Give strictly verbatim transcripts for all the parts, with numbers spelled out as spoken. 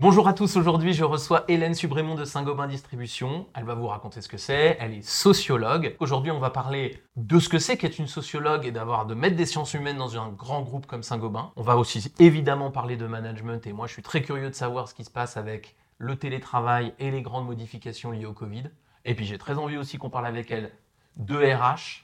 Bonjour à tous, aujourd'hui je reçois Hélène Subrémon de Saint-Gobain Distribution. Elle va vous raconter ce que c'est, elle est sociologue. Aujourd'hui on va parler de ce que c'est qu'être une sociologue et d'avoir de mettre des sciences humaines dans un grand groupe comme Saint-Gobain. On va aussi évidemment parler de management et moi je suis très curieux de savoir ce qui se passe avec le télétravail et les grandes modifications liées au Covid. Et puis j'ai très envie aussi qu'on parle avec elle de R H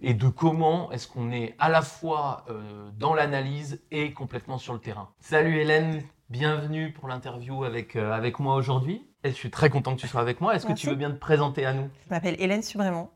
et de comment est-ce qu'on est à la fois euh, dans l'analyse et complètement sur le terrain. Salut Hélène! Bienvenue pour l'interview avec, euh, avec moi aujourd'hui. Et je suis très content que tu sois avec moi. Est-ce Merci. que tu veux bien te présenter à nous? Je m'appelle Hélène Subrémon.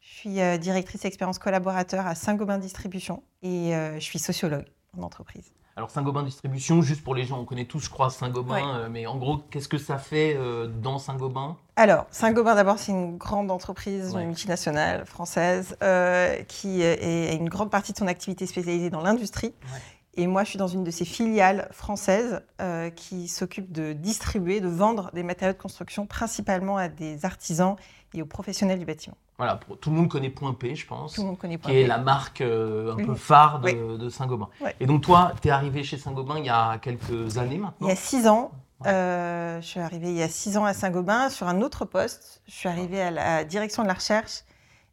Je suis euh, directrice expérience collaborateur à Saint-Gobain Distribution et euh, je suis sociologue en entreprise. Alors Saint-Gobain Distribution, juste pour les gens, on connaît tous, je crois, Saint-Gobain, ouais. euh, mais en gros, qu'est-ce que ça fait euh, dans Saint-Gobain? Alors, Saint-Gobain, d'abord, c'est une grande entreprise ouais. multinationale française euh, qui a une grande partie de son activité spécialisée dans l'industrie. Ouais. Et moi, je suis dans une de ces filiales françaises euh, qui s'occupe de distribuer, de vendre des matériaux de construction, principalement à des artisans et aux professionnels du bâtiment. Voilà, pour, tout le monde connaît Point P, je pense, tout le monde connaît Point qui P. est la marque euh, un oui. peu phare de, oui. de Saint-Gobain. Oui. Et donc toi, tu es arrivée chez Saint-Gobain il y a quelques années maintenant. Il y a six ans. Ouais. Euh, je suis arrivée il y a six ans à Saint-Gobain sur un autre poste. Je suis arrivée ouais. à la direction de la recherche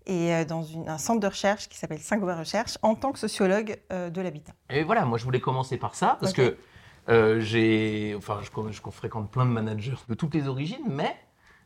et dans une, un centre de recherche qui s'appelle Saint-Gobain Recherche, en tant que sociologue euh, de l'habitat. Et voilà, moi je voulais commencer par ça, parce okay. que euh, j'ai, enfin, je, je fréquente plein de managers de toutes les origines, mais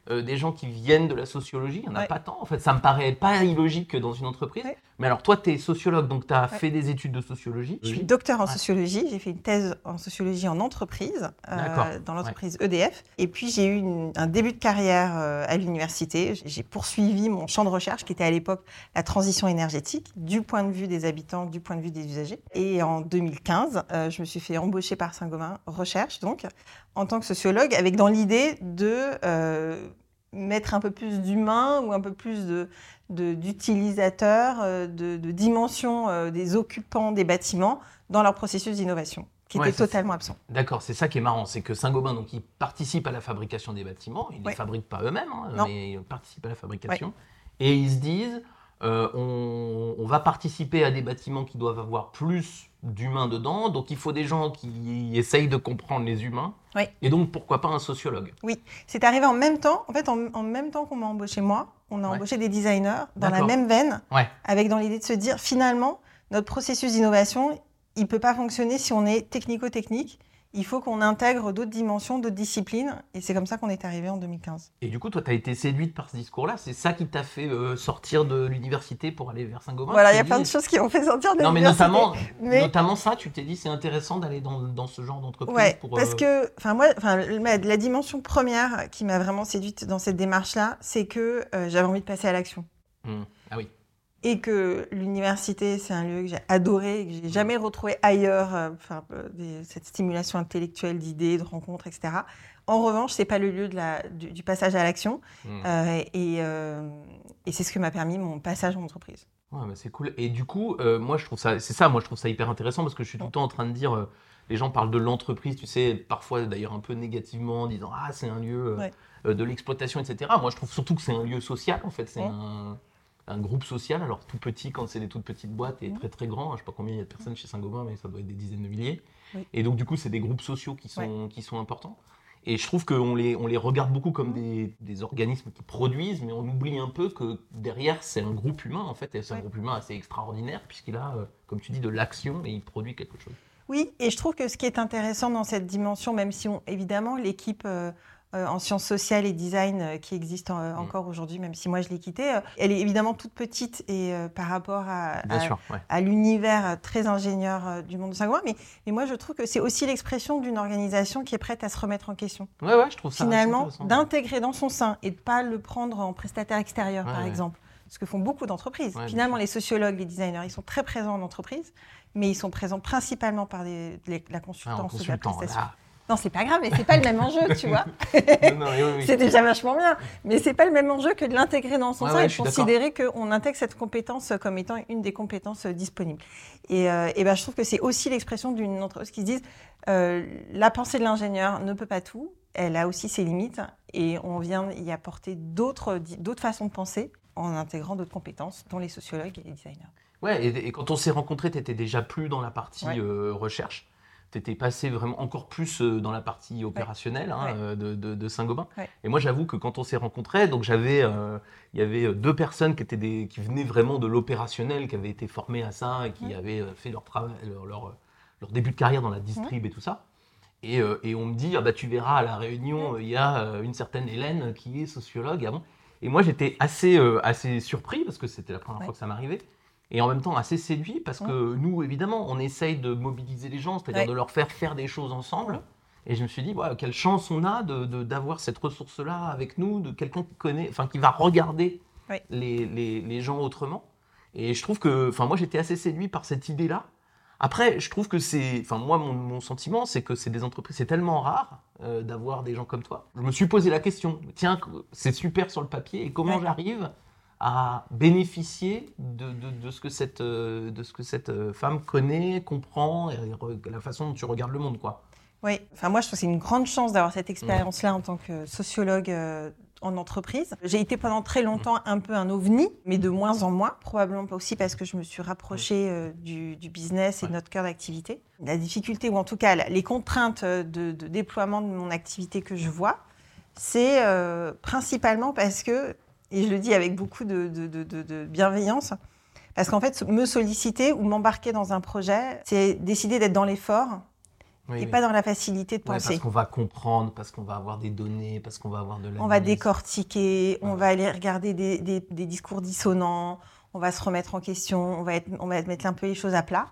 euh, des gens qui viennent de la sociologie, il n'y en a ouais. pas tant. En fait, ça ne me paraît pas illogique dans une entreprise. Ouais. Mais alors, toi, tu es sociologue, donc tu as ouais. fait des études de sociologie. Je suis docteur en ouais. sociologie, j'ai fait une thèse en sociologie en entreprise, euh, dans l'entreprise ouais. E D F. Et puis, j'ai eu une, un début de carrière euh, à l'université. J'ai poursuivi mon champ de recherche, qui était à l'époque la transition énergétique, du point de vue des habitants, du point de vue des usagers. Et en deux mille quinze, euh, je me suis fait embaucher par Saint-Gobain Recherche, donc, en tant que sociologue, avec dans l'idée de euh, mettre un peu plus d'humain ou un peu plus de, de, d'utilisateurs, de, de dimension euh, des occupants des bâtiments dans leur processus d'innovation, qui ouais, était totalement absent. D'accord, c'est ça qui est marrant, c'est que Saint-Gobain, donc, ils participent à la fabrication des bâtiments, ils ne ouais. les fabriquent pas eux-mêmes, hein, mais ils participent à la fabrication, ouais. et ils se disent, euh, on, on va participer à des bâtiments qui doivent avoir plus d'humains dedans, donc il faut des gens qui essayent de comprendre les humains, oui. et donc pourquoi pas un sociologue. Oui, c'est arrivé en même temps, en fait en, en même temps qu'on m'a embauché moi, on a ouais. embauché des designers dans D'accord. la même veine, ouais. avec dans l'idée de se dire finalement notre processus d'innovation, il ne peut pas fonctionner si on est technico-technique, il faut qu'on intègre d'autres dimensions, d'autres disciplines, et c'est comme ça qu'on est arrivé en deux mille quinze. Et du coup, toi, tu as été séduite par ce discours-là, c'est ça qui t'a fait euh, sortir de l'université pour aller vers Saint-Gobain? Voilà, il y a dit... plein de choses qui m'ont fait sortir de non, l'université. Non, mais notamment, mais... notamment ça, tu t'es dit, c'est intéressant d'aller dans, dans ce genre d'entreprise. Oui, pour, parce euh... que enfin, moi, enfin, la dimension première qui m'a vraiment séduite dans cette démarche-là, c'est que euh, j'avais envie de passer à l'action. Mmh. Ah oui. Et que l'université, c'est un lieu que j'ai adoré, que je n'ai jamais retrouvé ailleurs, euh, enfin, des, cette stimulation intellectuelle d'idées, de rencontres, et cetera. En revanche, ce n'est pas le lieu de la, du, du passage à l'action. Mmh. Euh, et, euh, et c'est ce que m'a permis mon passage en entreprise. Ouais, mais c'est cool. Et du coup, euh, moi, je trouve ça, c'est ça, moi, je trouve ça hyper intéressant parce que je suis tout le temps en train de dire, euh, les gens parlent de l'entreprise, tu sais, parfois d'ailleurs un peu négativement, en disant « Ah, c'est un lieu euh, ouais. euh, de l'exploitation, et cetera » Moi, je trouve surtout que c'est un lieu social, en fait. C'est ouais. un... un groupe social, alors tout petit quand c'est des toutes petites boîtes et mmh. très très grand, je sais pas combien il y a de personnes chez Saint-Gobain, mais ça doit être des dizaines de milliers. Oui. Et donc du coup, c'est des groupes sociaux qui sont, oui. qui sont importants. Et je trouve qu'on les, on les regarde beaucoup comme des, des organismes qui produisent, mais on oublie un peu que derrière, c'est un groupe humain en fait, et c'est oui. un groupe humain assez extraordinaire puisqu'il a, comme tu dis, de l'action et il produit quelque chose. Oui, et je trouve que ce qui est intéressant dans cette dimension, même si on, évidemment l'équipe... Euh, Euh, en sciences sociales et design euh, qui existe en, euh, mmh. encore aujourd'hui, même si moi je l'ai quittée. Euh, elle est évidemment toute petite et euh, par rapport à, à, sûr, ouais. à l'univers très ingénieur euh, du monde de Saint-Gobain. Mais, mais moi je trouve que c'est aussi l'expression d'une organisation qui est prête à se remettre en question. Ouais, ouais, je trouve ça finalement, d'intégrer dans son sein et de ne pas le prendre en prestataire extérieur ouais, par ouais. exemple. Ce que font beaucoup d'entreprises. Ouais, finalement, les sociologues, les designers, ils sont très présents en entreprise, mais ils sont présents principalement par des, les, la consultance ah, ou la prestation. Là. Non, c'est pas grave, mais c'est pas le même enjeu, tu vois. Non, non, oui, oui. C'est déjà vachement bien, mais c'est pas le même enjeu que de l'intégrer dans son ouais, sein ouais, et de considérer qu'on intègre cette compétence comme étant une des compétences disponibles. Et, euh, et ben, je trouve que c'est aussi l'expression d'une entreprise qui dit euh, la pensée de l'ingénieur ne peut pas tout, elle a aussi ses limites et on vient y apporter d'autres, d'autres façons de penser en intégrant d'autres compétences, dont les sociologues et les designers. Ouais, et, et quand on s'est rencontrés, tu étais déjà plus dans la partie ouais. euh, recherche. tu étais passé vraiment encore plus dans la partie opérationnelle, ouais, hein, ouais, de, de, de Saint-Gobain. Ouais. Et moi, j'avoue que quand on s'est rencontrés, donc j'avais, euh, y avait deux personnes qui, étaient des, qui venaient vraiment de l'opérationnel, qui avaient été formées à ça et qui, mmh, avaient fait leur, tra- leur, leur, leur début de carrière dans la distrib, mmh, et tout ça. Et, euh, et on me dit, ah bah, tu verras, à la réunion, il y a une certaine Hélène qui est sociologue. Ah bon ? Et moi, j'étais assez, euh, assez surpris parce que c'était la première, ouais, fois que ça m'arrivait. Et en même temps assez séduit parce que, mmh, nous, évidemment, on essaye de mobiliser les gens, c'est-à-dire, ouais, de leur faire faire des choses ensemble. Et je me suis dit, ouais, quelle chance on a de, de, d'avoir cette ressource-là avec nous, de quelqu'un qui connaît, enfin qui va regarder, ouais, les, les, les gens autrement. Et je trouve que, enfin moi, j'étais assez séduit par cette idée-là. Après, je trouve que c'est, enfin moi, mon, mon sentiment, c'est que c'est des entreprises, c'est tellement rare euh, d'avoir des gens comme toi. Je me suis posé la question, tiens, c'est super sur le papier, et comment, ouais, j'arrive à bénéficier de, de, de, ce que cette, de ce que cette femme connaît, comprend, et la façon dont tu regardes le monde, quoi. Oui, enfin, moi je trouve que c'est une grande chance d'avoir cette expérience-là en tant que sociologue en entreprise. J'ai été pendant très longtemps un peu un ovni, mais de moins en moins, probablement aussi parce que je me suis rapprochée du, du business et de notre cœur d'activité. La difficulté, ou en tout cas les contraintes de, de déploiement de mon activité que je vois, c'est euh, principalement parce que, et je le dis avec beaucoup de, de, de, de bienveillance, parce qu'en fait, me solliciter ou m'embarquer dans un projet, c'est décider d'être dans l'effort, oui, et oui, pas dans la facilité de, ouais, penser. Parce qu'on va comprendre, parce qu'on va avoir des données, parce qu'on va avoir de l'analyse. On va décortiquer, ouais, on va aller regarder des, des, des discours dissonants, on va se remettre en question, on va, être, on va mettre un peu les choses à plat.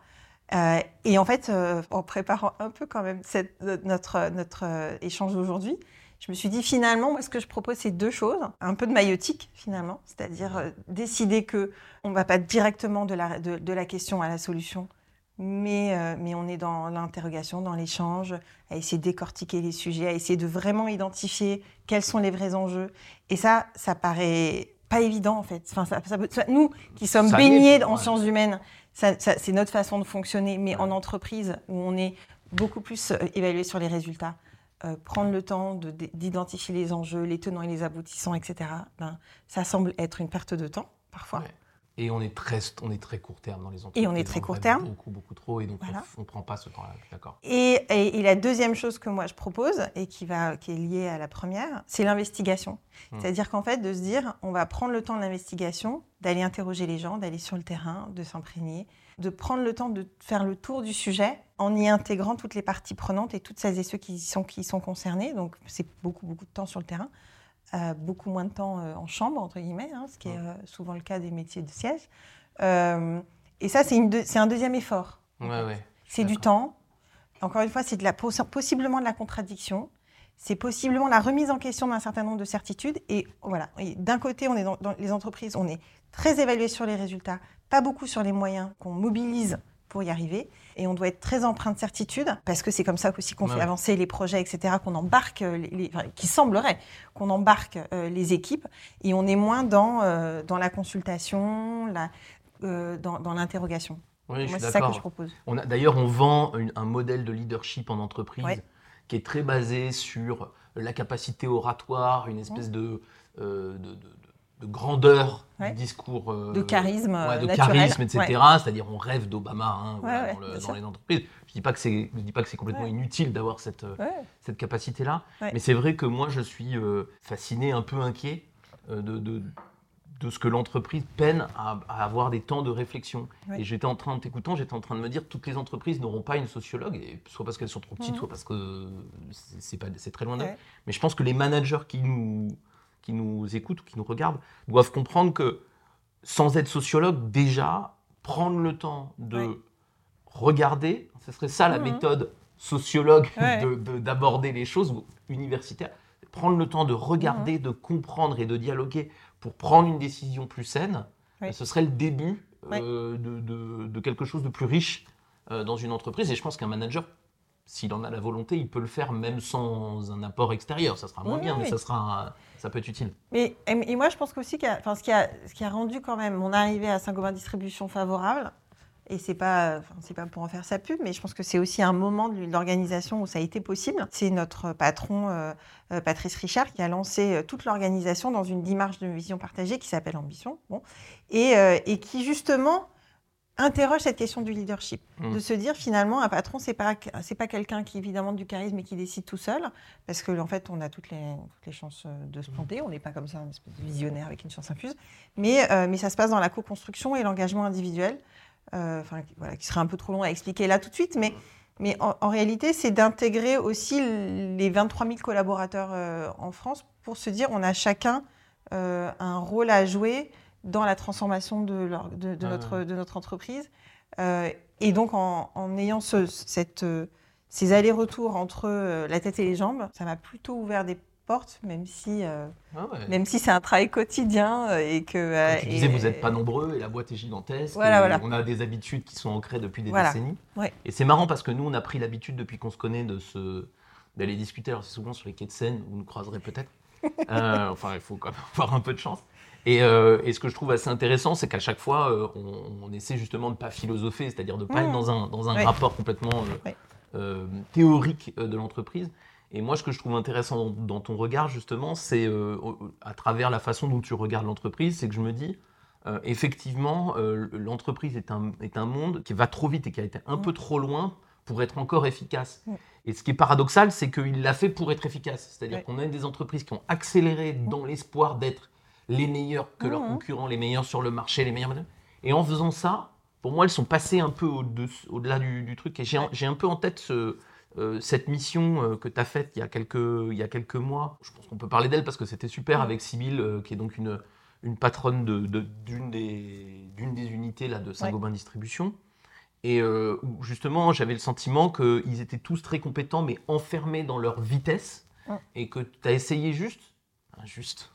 Euh, et en fait, euh, en préparant un peu quand même cette, notre, notre euh, échange d'aujourd'hui, je me suis dit, finalement, moi, ce que je propose, c'est deux choses. Un peu de maïeutique, finalement. C'est-à-dire euh, décider qu'on ne va pas directement de la, de, de la question à la solution, mais, euh, mais on est dans l'interrogation, dans l'échange, à essayer de décortiquer les sujets, à essayer de vraiment identifier quels sont les vrais enjeux. Et ça, ça paraît pas évident, en fait. Enfin, ça, ça, ça, nous, qui sommes ça baignés est, en, ouais, sciences humaines, ça, ça, c'est notre façon de fonctionner. Mais en entreprise, où on est beaucoup plus évalué sur les résultats, Euh, prendre le temps de, d'identifier les enjeux, les tenants et les aboutissants, et cetera, ben, ça semble être une perte de temps, parfois. Ouais. Et on est, très, on est très court terme dans les entreprises. Et on est très on court terme. Beaucoup, beaucoup trop, et donc voilà, on ne prend pas ce temps-là, d'accord. Et, et, et la deuxième chose que moi je propose, et qui, va, qui est liée à la première, c'est l'investigation. Hum. C'est-à-dire qu'en fait, de se dire, on va prendre le temps de l'investigation, d'aller interroger les gens, d'aller sur le terrain, de s'imprégner, de prendre le temps de faire le tour du sujet en y intégrant toutes les parties prenantes et toutes celles et ceux qui sont, qui sont concernés. Donc, c'est beaucoup, beaucoup de temps sur le terrain, euh, beaucoup moins de temps euh, en chambre, entre guillemets, hein, ce qui est euh, souvent le cas des métiers de siège. Euh, et ça, c'est, une de, c'est un deuxième effort. Ouais, ouais, c'est d'accord. Du temps. Encore une fois, c'est de la, possiblement de la contradiction. C'est possiblement la remise en question d'un certain nombre de certitudes. Et voilà, et d'un côté, on est dans, dans les entreprises, on est très évalué sur les résultats, pas beaucoup sur les moyens qu'on mobilise pour y arriver. Et on doit être très empreint de certitude, parce que c'est comme ça aussi qu'on, ouais, fait avancer les projets, et cetera, qu'on embarque, les, les, enfin, qu'il semblerait qu'on embarque euh, les équipes. Et on est moins dans, euh, dans la consultation, la, euh, dans, dans l'interrogation. Oui, moi, c'est ça que je propose. On a, d'ailleurs, on vend une, un modèle de leadership en entreprise, ouais, qui est très basé sur la capacité oratoire, une espèce, mmh, de, euh, de, de de grandeur, ouais, du discours, euh, de charisme, ouais, de naturel, charisme, et cetera. Ouais. C'est-à-dire, on rêve d'Obama, hein, ouais, voilà, ouais, dans, le, dans les entreprises. Je dis pas que c'est, je dis pas que c'est complètement, ouais, inutile d'avoir cette, ouais, cette capacité-là, ouais, mais c'est vrai que moi, je suis euh, fasciné, un peu inquiet euh, de, de, de ce que l'entreprise peine à, à avoir des temps de réflexion. Ouais. Et j'étais en train, en t'écoutant, j'étais en train de me dire, toutes les entreprises n'auront pas une sociologue, et soit parce qu'elles sont trop petites, mmh, soit parce que c'est, c'est, pas, c'est très loin d'eux. Ouais. Mais je pense que les managers qui nous qui nous écoutent ou qui nous regardent, doivent comprendre que, sans être sociologue, déjà, prendre le temps de, oui, regarder, ce serait ça la, mmh, méthode sociologue, ouais, de, de, d'aborder les choses, ou universitaire, prendre le temps de regarder, mmh, de comprendre et de dialoguer pour prendre une décision plus saine, oui, ce serait le début, oui, euh, de, de, de quelque chose de plus riche euh, dans une entreprise. Et je pense qu'un manager, s'il en a la volonté, il peut le faire même sans un apport extérieur. Ça sera moins, oui, bien, oui, mais ça, sera, ça peut être utile. Mais, et moi, je pense qu'aussi, qu'il y a, enfin, ce, qui a, ce qui a rendu quand même mon arrivée à Saint-Gobain Distribution favorable, et c'est pas, enfin, c'est pas pour en faire sa pub, mais je pense que c'est aussi un moment de l'organisation où ça a été possible. C'est notre patron, euh, Patrice Richard, qui a lancé toute l'organisation dans une démarche de vision partagée qui s'appelle Ambition, bon, et, euh, et qui, justement, interroge cette question du leadership, mmh. de se dire finalement un patron c'est pas c'est pas quelqu'un qui évidemment du charisme et qui décide tout seul, parce que en fait on a toutes les, toutes les chances de se planter, on n'est pas comme ça un espèce de visionnaire avec une chance infuse, mais euh, mais ça se passe dans la co-construction et l'engagement individuel, euh, enfin voilà qui serait un peu trop long à expliquer là tout de suite, mais mais en, en réalité c'est d'intégrer aussi les vingt-trois mille collaborateurs euh, en France pour se dire on a chacun euh, un rôle à jouer dans la transformation de, leur, de, de, ah, notre, de notre entreprise. Euh, et donc, en, en ayant ce, cette, ces allers-retours entre la tête et les jambes, ça m'a plutôt ouvert des portes, même si, euh, ah ouais. même si c'est un travail quotidien. Et que, euh, tu disais, et, vous n'êtes pas nombreux et la boîte est gigantesque. Voilà, voilà. On a des habitudes qui sont ancrées depuis des voilà. décennies. Ouais. Et c'est marrant parce que nous, on a pris l'habitude, depuis qu'on se connaît, de se, d'aller discuter. Alors, c'est souvent sur les quais de Seine, vous nous croiserez peut-être. euh, enfin, il faut quand même avoir un peu de chance. Et, euh, et ce que je trouve assez intéressant, c'est qu'à chaque fois, euh, on, on essaie justement de ne pas philosopher, c'est-à-dire de ne pas mmh. être dans un, dans un oui. rapport complètement euh, oui. euh, théorique de l'entreprise. Et moi, ce que je trouve intéressant dans, dans ton regard, justement, c'est euh, à travers la façon dont tu regardes l'entreprise, c'est que je me dis, euh, effectivement, euh, l'entreprise est un, est un monde qui va trop vite et qui a été un mmh. peu trop loin pour être encore efficace. Mmh. Et ce qui est paradoxal, c'est qu'il l'a fait pour être efficace. C'est-à-dire oui. qu'on a des entreprises qui ont accéléré mmh. dans l'espoir d'être les meilleurs que mmh. leurs concurrents, les meilleurs sur le marché, les meilleurs... Et en faisant ça, pour moi, elles sont passées un peu au-delà du, du truc. Et j'ai, j'ai un peu en tête ce, euh, cette mission que tu as faite il y a quelques, il y a quelques mois. Je pense qu'on peut parler d'elle parce que c'était super, mmh. avec Sybille, euh, qui est donc une, une patronne de, de, d'une, des, d'une des unités là, de Saint-Gobain ouais. Distribution. Et euh, justement, j'avais le sentiment qu'ils étaient tous très compétents, mais enfermés dans leur vitesse. Mmh. Et que tu as essayé juste... Juste...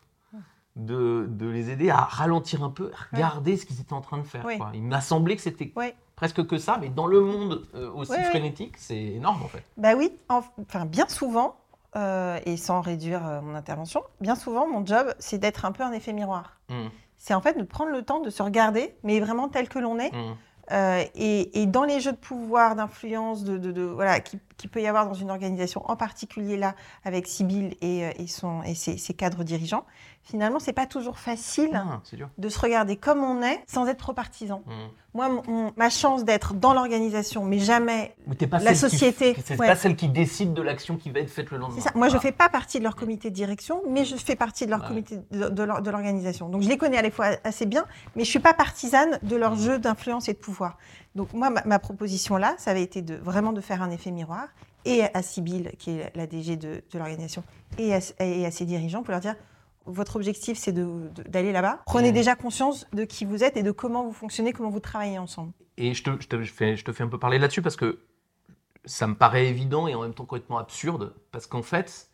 De, de les aider à ralentir un peu, à regarder ouais. ce qu'ils étaient en train de faire. Ouais. Quoi. Il m'a semblé que c'était ouais. presque que ça, mais dans le monde euh, aussi ouais, frénétique, ouais. c'est énorme en fait. Bah oui, enfin bien souvent, euh, et sans réduire euh, mon intervention, bien souvent mon job c'est d'être un peu un effet miroir. Mmh. C'est en fait de prendre le temps de se regarder, mais vraiment tel que l'on est, mmh. euh, et, et dans les jeux de pouvoir, d'influence, de, de, de, voilà, qui, qui peut y avoir dans une organisation, en particulier là avec Sybille et, et, son, et ses, ses cadres dirigeants. Finalement, c'est pas toujours facile ah, de se regarder comme on est sans être trop partisan. Mmh. Moi, m- m- ma chance d'être dans l'organisation, mais jamais mais pas la société. Qui, c'est ouais. pas celle qui décide de l'action qui va être faite le lendemain. C'est ça. Moi, ah. je fais pas partie de leur comité de direction, mais je fais partie de leur ah, comité de, de, leur, de l'organisation. Donc, je les connais à la fois assez bien, mais je suis pas partisane de leur mmh. jeu d'influence et de pouvoir. Donc, moi, ma, ma proposition là, ça avait été de, vraiment de faire un effet miroir et à Sybille, qui est la D G de, de l'organisation, et à, et à ses dirigeants pour leur dire. Votre objectif, c'est de, de, d'aller là-bas. Prenez mmh. déjà conscience de qui vous êtes et de comment vous fonctionnez, comment vous travaillez ensemble. Et je te, je te, je fais, je te fais un peu parler là-dessus parce que ça me paraît évident et en même temps complètement absurde. Parce qu'en fait,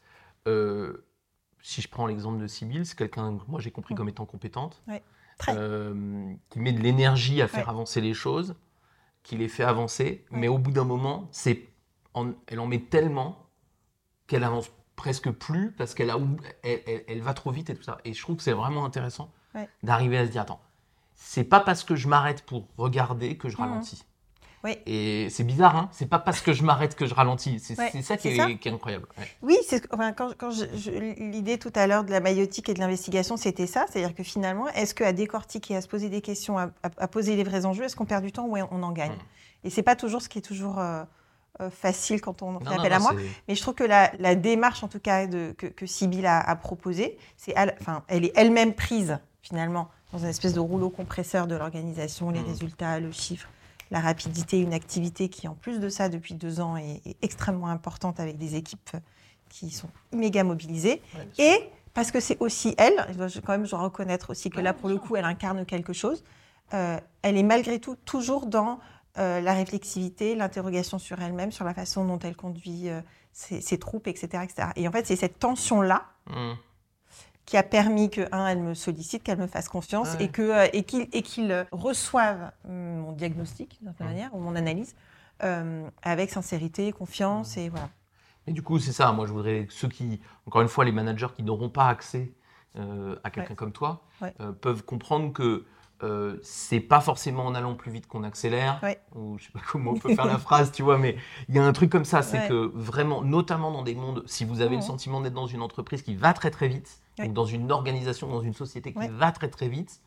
euh, si je prends l'exemple de Sybille, c'est quelqu'un que moi j'ai compris mmh. comme étant compétente, ouais. euh, qui met de l'énergie à faire ouais. avancer les choses, qui les fait avancer. Ouais. Mais au bout d'un moment, c'est, en, elle en met tellement qu'elle avance presque plus parce qu'elle a, elle, elle, elle va trop vite et tout ça. Et je trouve que c'est vraiment intéressant ouais. d'arriver à se dire attends, c'est pas parce que je m'arrête pour regarder que je mmh. ralentis. Oui. Et c'est bizarre, hein, c'est pas parce que je m'arrête que je ralentis. C'est, ouais. c'est ça, qui, c'est est, ça. Est, qui est incroyable. Ouais. Oui, c'est, enfin, quand, quand je, je, l'idée tout à l'heure de la maïotique et de l'investigation, c'était ça. C'est-à-dire que finalement, est-ce qu'à décortiquer, à se poser des questions, à, à, à poser les vrais enjeux, est-ce qu'on perd du temps ou on en gagne mmh. Et c'est pas toujours ce qui est toujours. Euh, facile quand on fait non, appel non, à moi, c'est... mais je trouve que la, la démarche en tout cas de, que, que Sybille a, a proposée, c'est elle, enfin, elle est elle-même prise finalement dans une espèce de rouleau compresseur de l'organisation, les mmh. résultats, le chiffre, la rapidité, une activité qui en plus de ça depuis deux ans est, est extrêmement importante avec des équipes qui sont méga mobilisées ouais, et parce que c'est aussi elle, je dois quand même je dois reconnaître aussi que ouais, là pour le coup elle incarne quelque chose, euh, elle est malgré tout toujours dans Euh, la réflexivité, l'interrogation sur elle-même, sur la façon dont elle conduit euh, ses, ses troupes, et cetera, et cetera. Et en fait, c'est cette tension-là mmh. qui a permis que, un, elle me sollicite, qu'elle me fasse confiance ouais. et, que, euh, et, qu'il, et qu'il reçoive mon diagnostic, d'une certaine mmh. manière, ou mon analyse, euh, avec sincérité, confiance, mmh. et voilà. Et du coup, c'est ça, moi, je voudrais que ceux qui, encore une fois, les managers qui n'auront pas accès euh, à quelqu'un ouais. comme toi, ouais. euh, peuvent comprendre que Euh, c'est pas forcément en allant plus vite qu'on accélère, ouais. ou je sais pas comment on peut faire la phrase, tu vois, mais il y a un truc comme ça, c'est ouais. que vraiment, notamment dans des mondes, si vous avez mmh. le sentiment d'être dans une entreprise qui va très très vite, ouais. ou dans une organisation, dans une société qui ouais. va très très vite,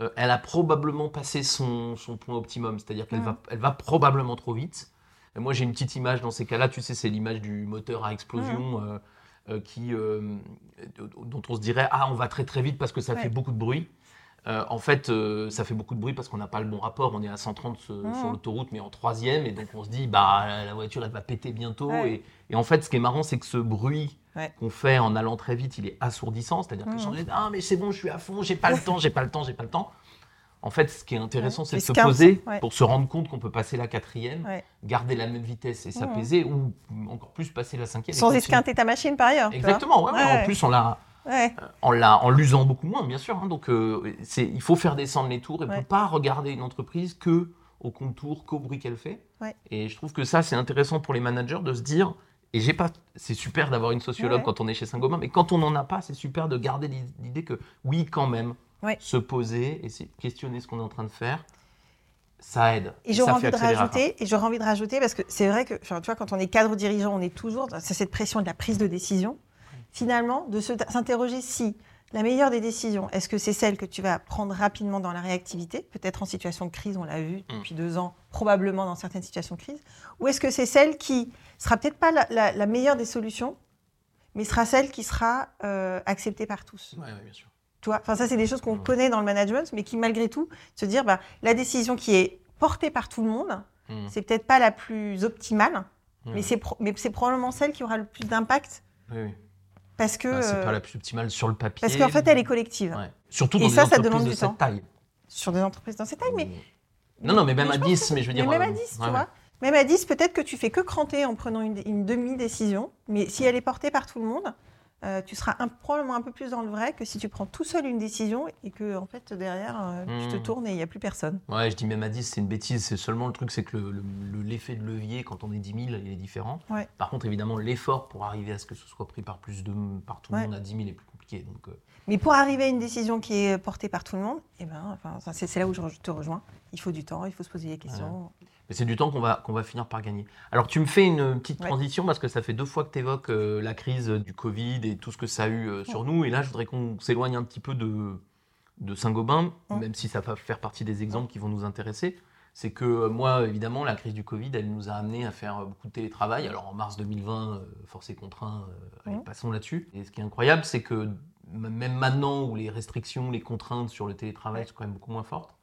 euh, elle a probablement passé son, son point optimum, c'est-à-dire qu'elle mmh. va, elle va probablement trop vite. Et moi, j'ai une petite image dans ces cas-là, tu sais, c'est l'image du moteur à explosion mmh. euh, euh, qui, euh, dont on se dirait « Ah, on va très très vite parce que ça ouais. fait beaucoup de bruit ». Euh, en fait, euh, ça fait beaucoup de bruit parce qu'on n'a pas le bon rapport. On est à cent trente ce, mmh. sur l'autoroute, mais en troisième. Et donc, on se dit, bah, la voiture, elle va péter bientôt. Ouais. Et, et en fait, ce qui est marrant, c'est que ce bruit ouais. qu'on fait en allant très vite, il est assourdissant. C'est-à-dire mmh. que les gens disent, ah, mais c'est bon, je suis à fond, j'ai pas le temps, j'ai pas le temps, j'ai pas le temps. En fait, ce qui est intéressant, ouais. c'est de se poser ouais. pour se rendre compte qu'on peut passer la quatrième, ouais. garder la même vitesse et s'apaiser, mmh. ou encore plus passer la cinquième. Sans esquinter ta machine par ailleurs. Exactement. Ouais, ouais, ouais. En plus, on l'a. Ouais. Euh, en, la, en l'usant beaucoup moins, bien sûr. Hein, donc, euh, c'est, il faut faire descendre les tours et ne ouais. pas regarder une entreprise que au contour, qu'au bruit qu'elle fait. Ouais. Et je trouve que ça, c'est intéressant pour les managers de se dire. Et j'ai pas, c'est super d'avoir une sociologue ouais. quand on est chez Saint-Gobain, mais quand on n'en a pas, c'est super de garder l'idée que oui, quand même, ouais. se poser, essayer, questionner ce qu'on est en train de faire. Ça aide. Et j'aurais envie de rajouter, et j'aurais envie de rajouter parce que c'est vrai que, tu vois, quand on est cadre dirigeant, on est toujours dans cette pression de la prise de décision. Finalement, de se, s'interroger si la meilleure des décisions, est-ce que c'est celle que tu vas prendre rapidement dans la réactivité, peut-être en situation de crise, on l'a vu depuis mmh. deux ans, probablement dans certaines situations de crise, ou est-ce que c'est celle qui sera peut-être pas la, la, la meilleure des solutions, mais sera celle qui sera euh, acceptée par tous. Oui, ouais, bien sûr. Tu vois, enfin, ça, c'est des choses qu'on mmh. connaît dans le management, mais qui, malgré tout, se dire, bah, la décision qui est portée par tout le monde, mmh. c'est peut-être pas la plus optimale, mmh. mais, c'est pro- mais c'est probablement celle qui aura le plus d'impact. Oui, oui. Parce que bah, c'est pas la plus optimale sur le papier. Parce qu'en fait, elle est collective. Ouais. Surtout dans et des ça, entreprises ça demande de du cette temps. taille. Sur des entreprises dans cette taille, mais... Non, non, mais même mais à dix, mais je veux dire... Même euh... à dix, tu ouais, vois. Ouais. Même à dix, peut-être que tu fais que cranter en prenant une, une demi-décision, mais si elle est portée par tout le monde, euh, tu seras un, probablement un peu plus dans le vrai que si tu prends tout seul une décision et que, en fait, derrière, euh, mmh. tu te tournes et il n'y a plus personne. Ouais, je dis même à dix, c'est une bêtise. C'est seulement le truc, c'est que le, le, le, l'effet de levier, quand on est dix mille, il est différent. Ouais. Par contre, évidemment, l'effort pour arriver à ce que ce soit pris par, plus de, par tout le ouais. monde à dix mille est plus compliqué. Donc, euh... Mais pour arriver à une décision qui est portée par tout le monde, eh ben, enfin, c'est, c'est là où je te rejoins. Il faut du temps, il faut se poser des questions. Ouais. Mais c'est du temps qu'on va, qu'on va finir par gagner. Alors, tu me fais une petite transition ouais. parce que ça fait deux fois que tu évoques euh, la crise du Covid et tout ce que ça a eu euh, sur ouais. nous. Et là, je voudrais qu'on s'éloigne un petit peu de, de Saint-Gobain, ouais. même si ça va faire partie des exemples ouais. qui vont nous intéresser. C'est que euh, moi, évidemment, la crise du Covid, elle nous a amené à faire euh, beaucoup de télétravail. Alors, en mars deux mille vingt, euh, forcé contraint, euh, ouais. allez, passons là-dessus. Et ce qui est incroyable, c'est que même maintenant où les restrictions, les contraintes sur le télétravail ouais. sont quand même beaucoup moins fortes,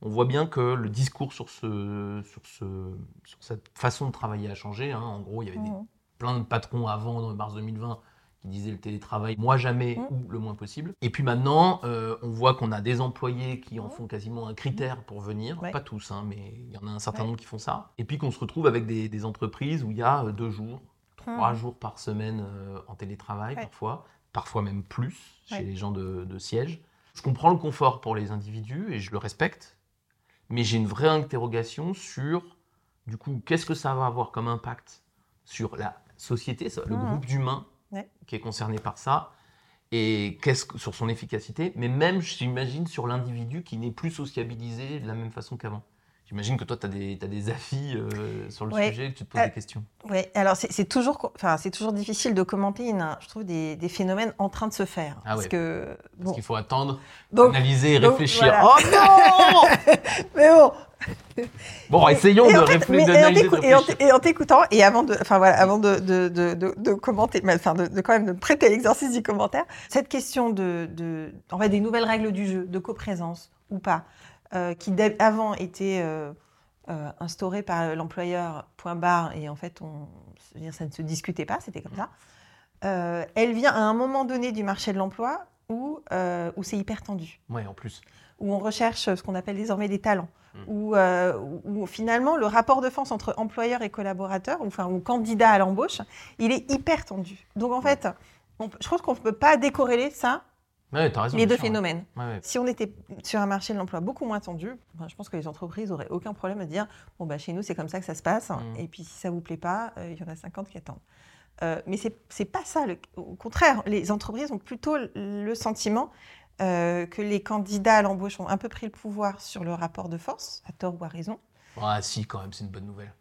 on voit bien que le discours sur, ce, sur, ce, sur cette façon de travailler a changé. Hein. En gros, il y avait mmh. des, plein de patrons avant, dans mars deux mille vingt, qui disaient le télétravail, moi jamais mmh. ou le moins possible. Et puis maintenant, euh, on voit qu'on a des employés qui en font quasiment un critère pour venir. Ouais. Pas tous, hein, mais il y en a un certain ouais. nombre qui font ça. Et puis qu'on se retrouve avec des, des entreprises où il y a deux jours, trois mmh. jours par semaine euh, en télétravail ouais. parfois, parfois même plus chez ouais. les gens de, de siège. Je comprends le confort pour les individus et je le respecte. Mais j'ai une vraie interrogation sur, du coup, qu'est-ce que ça va avoir comme impact sur la société, le mmh. groupe d'humains ouais. qui est concerné par ça, et qu'est-ce que, sur son efficacité, mais même, j'imagine, sur l'individu qui n'est plus sociabilisé de la même façon qu'avant. J'imagine que toi, tu as des, t'as des avis euh, sur le ouais. sujet, que tu te poses euh, des questions. Oui, alors c'est, c'est, toujours, enfin, c'est toujours difficile de commenter, une, je trouve, des, des phénomènes en train de se faire. Ah parce, ouais. que, bon. parce qu'il faut attendre, donc, analyser et réfléchir. Voilà. Oh non Mais bon Bon, essayons et, et de réfléchir, d'analyser, de réfléchir. Et en t'écoutant, et avant de, enfin, voilà, avant de, de, de, de, de commenter, enfin, de, de quand même de prêter l'exercice du commentaire, cette question de, de, en fait, des nouvelles règles du jeu, de coprésence ou pas, Euh, qui avant était euh, euh, instauré par l'employeur point barre et en fait on, ça ne se discutait pas, c'était comme ça. Euh, elle vient à un moment donné du marché de l'emploi où, euh, où c'est hyper tendu. Oui, en plus. Où on recherche ce qu'on appelle désormais des talents. Mmh. Où, euh, où, où finalement le rapport de force entre employeur et collaborateur, ou, enfin, ou candidat à l'embauche, il est hyper tendu. Donc en fait, on, je trouve qu'on ne peut pas décorréler ça. Ouais, t'as raison, les deux sûr, phénomènes. Ouais. Ouais, ouais. Si on était sur un marché de l'emploi beaucoup moins tendu, ben, je pense que les entreprises n'auraient aucun problème à dire « bon, ben, chez nous, c'est comme ça que ça se passe, mmh. et puis si ça ne vous plaît pas, il euh, y en a cinquante qui attendent euh, ». Mais ce n'est pas ça. Le, au contraire, les entreprises ont plutôt le sentiment euh, que les candidats à l'embauche ont un peu pris le pouvoir sur le rapport de force, à tort ou à raison. Ah si, quand même, c'est une bonne nouvelle.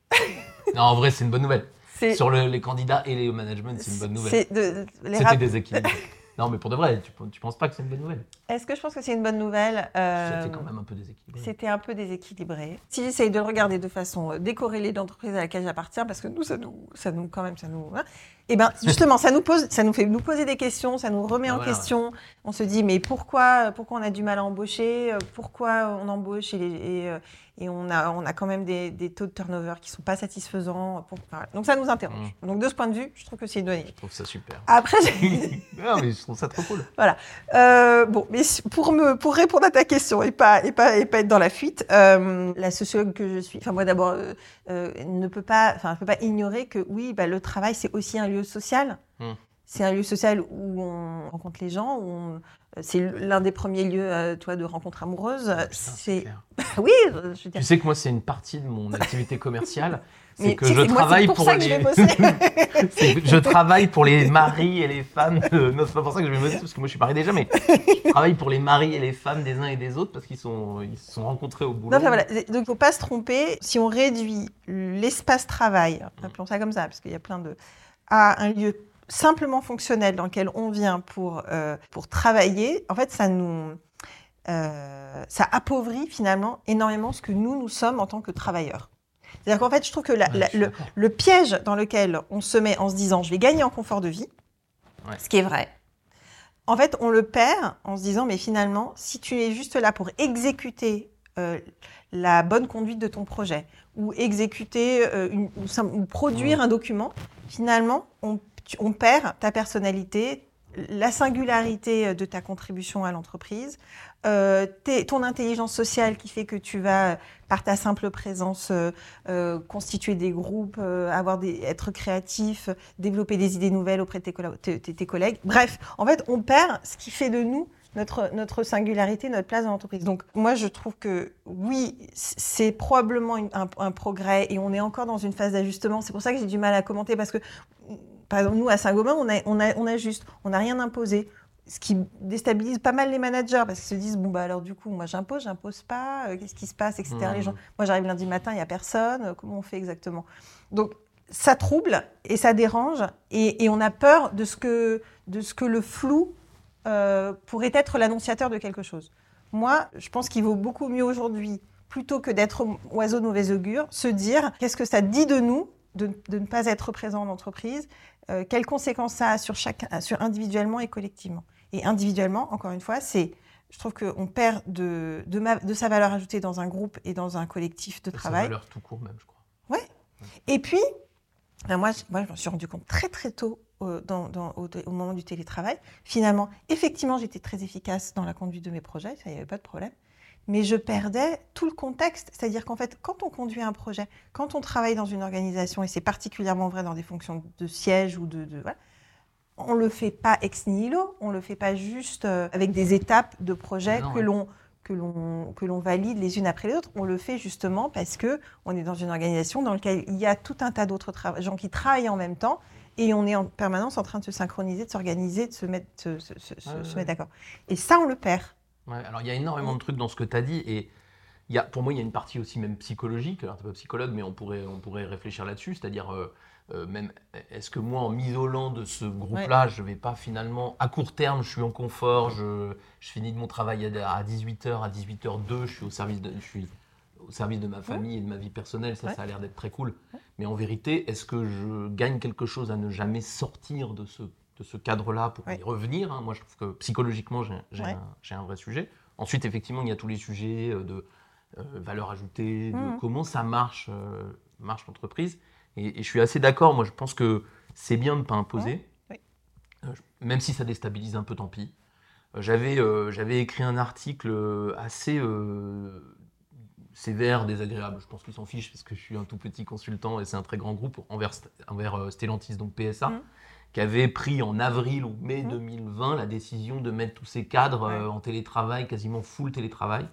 Non, en vrai, c'est une bonne nouvelle. C'est... Sur le, les candidats et les management, c'est une bonne nouvelle. C'est de, les C'était rap... des équilibres. Non, mais pour de vrai, tu ne penses pas que c'est une bonne nouvelle? Est-ce que je pense que c'est une bonne nouvelle? euh, C'était quand même un peu déséquilibré. C'était un peu déséquilibré. Si j'essaye de le regarder de façon décorrélée d'entreprise à laquelle j'appartiens, parce que nous, ça nous, ça nous quand même, ça nous... Hein, et bien, justement, ça nous, pose, ça nous fait nous poser des questions, ça nous remet ah, en voilà, question. Ouais. On se dit, mais pourquoi, pourquoi on a du mal à embaucher? Pourquoi on embauche et, et, et on, a, on a quand même des, des taux de turnover qui ne sont pas satisfaisants pour... Donc, ça nous interroge. Mmh. Donc, de ce point de vue, je trouve que c'est une donnée. Je trouve ça super. Après, j'ai... Non, mais je trouve ça trop cool. Voilà. Euh, bon, mais pour, me, pour répondre à ta question et pas, et pas, et pas être dans la fuite, euh, la sociologue que je suis, enfin, moi d'abord, euh, euh, ne peut pas, enfin, je peux pas ignorer que, oui, bah, le travail, c'est aussi un lieu social. Mmh. C'est un lieu social où on rencontre les gens, où on... c'est l'un des premiers lieux euh, toi, de rencontres amoureuses. Oh, putain, c'est... C'est oui, je veux dire. Tu sais que moi, c'est une partie de mon activité commerciale. C'est mais, que tu sais, je c'est travaille moi, c'est pour, pour les... Je, je travaille pour les maris et les femmes. De... Non, c'est pas pour ça que je vais me bosser, parce que moi, je suis mariée déjà, mais je travaille pour les maris et les femmes des uns et des autres, parce qu'ils sont... Ils se sont rencontrés au boulot. Non, enfin, voilà. Donc, il ne faut pas se tromper. Si on réduit l'espace travail, appelons ça comme ça, parce qu'il y a plein de... à un lieu simplement fonctionnel dans lequel on vient pour, euh, pour travailler, en fait, ça nous... Euh, ça appauvrit finalement énormément ce que nous, nous sommes en tant que travailleurs. C'est-à-dire qu'en fait, je trouve que la, ouais, la, le, le piège dans lequel on se met en se disant « je vais gagner en confort de vie ouais. », ce qui est vrai, en fait, on le perd en se disant « mais finalement, si tu es juste là pour exécuter euh, la bonne conduite de ton projet ou exécuter euh, une, ou, ou produire ouais. un document, finalement, on on perd ta personnalité, la singularité de ta contribution à l'entreprise, euh, t'es, ton intelligence sociale qui fait que tu vas, par ta simple présence, euh, constituer des groupes, euh, avoir des, être créatif, développer des idées nouvelles auprès de tes, colla- tes, tes collègues. Bref, en fait, on perd ce qui fait de nous notre, notre singularité, notre place dans l'entreprise. Donc, moi, je trouve que, oui, c'est probablement une, un, un progrès et on est encore dans une phase d'ajustement. C'est pour ça que j'ai du mal à commenter parce que... Par exemple, nous, à Saint-Gobain, on a, on a, on a juste, on n'a rien imposé. Ce qui déstabilise pas mal les managers parce qu'ils se disent, bon, bah alors du coup, moi j'impose, j'impose pas, euh, qu'est-ce qui se passe, et cetera. Mmh. Les gens, moi j'arrive lundi matin, il n'y a personne, euh, comment on fait exactement? Donc ça trouble et ça dérange et, et on a peur de ce que, de ce que le flou euh, pourrait être l'annonciateur de quelque chose. Moi, je pense qu'il vaut beaucoup mieux aujourd'hui, plutôt que d'être oiseau de mauvais augure, se dire, qu'est-ce que ça dit de nous de, de ne pas être présent en entreprise? Euh, quelles conséquences ça a sur chacun, sur individuellement et collectivement. Et individuellement, encore une fois, c'est, je trouve qu'on perd de, de, ma, de sa valeur ajoutée dans un groupe et dans un collectif de, de travail. Sa valeur tout court même, je crois. Ouais. ouais. Et puis, ben moi, moi, je m'en suis rendu compte très très tôt euh, dans, dans, au, au moment du télétravail. Finalement, effectivement, j'étais très efficace dans la conduite de mes projets, ça, il n'y avait pas de problème. Mais je perdais tout le contexte. C'est-à-dire qu'en fait, quand on conduit un projet, quand on travaille dans une organisation, et c'est particulièrement vrai dans des fonctions de siège ou de... de voilà, on ne le fait pas ex nihilo, on ne le fait pas juste avec des étapes de projet non, que, ouais. l'on, que, l'on, que l'on valide les unes après les autres. On le fait justement parce qu'on est dans une organisation dans laquelle il y a tout un tas d'autres tra- gens qui travaillent en même temps et on est en permanence en train de se synchroniser, de s'organiser, de se mettre, se, se, se, ouais, se ouais. mettre d'accord. Et ça, on le perd. Ouais, alors il y a énormément de trucs dans ce que tu as dit et il y a, pour moi il y a une partie aussi même psychologique, alors tu n'es pas psychologue mais on pourrait, on pourrait réfléchir là-dessus, c'est-à-dire euh, euh, même est-ce que moi en m'isolant de ce groupe-là, ouais. je ne vais pas finalement, à court terme je suis en confort, je, je finis de mon travail à dix-huit heures, à dix-huit heures deux je suis au service de, je suis au service de ma famille ouais. et de ma vie personnelle, ça, ouais. ça a l'air d'être très cool, ouais. mais en vérité est-ce que je gagne quelque chose à ne jamais sortir de ce de ce cadre-là pour ouais. y revenir. Hein. Moi, je trouve que psychologiquement, j'ai, j'ai, ouais. un, j'ai un vrai sujet. Ensuite, effectivement, il y a tous les sujets de euh, valeur ajoutée, mmh. de comment ça marche, euh, marche l'entreprise. Et, et je suis assez d'accord. Moi, je pense que c'est bien de ne pas imposer. Ouais. Oui. Euh, même si ça déstabilise un peu, tant pis. Euh, j'avais, euh, j'avais écrit un article assez euh, sévère, désagréable. Je pense qu'ils s'en fichent parce que je suis un tout petit consultant et c'est un très grand groupe envers, envers euh, Stellantis, donc P S A. Mmh. qui avait pris en avril ou mai mmh. deux mille vingt la décision de mettre tous ces cadres ouais. euh, en télétravail, quasiment full télétravail.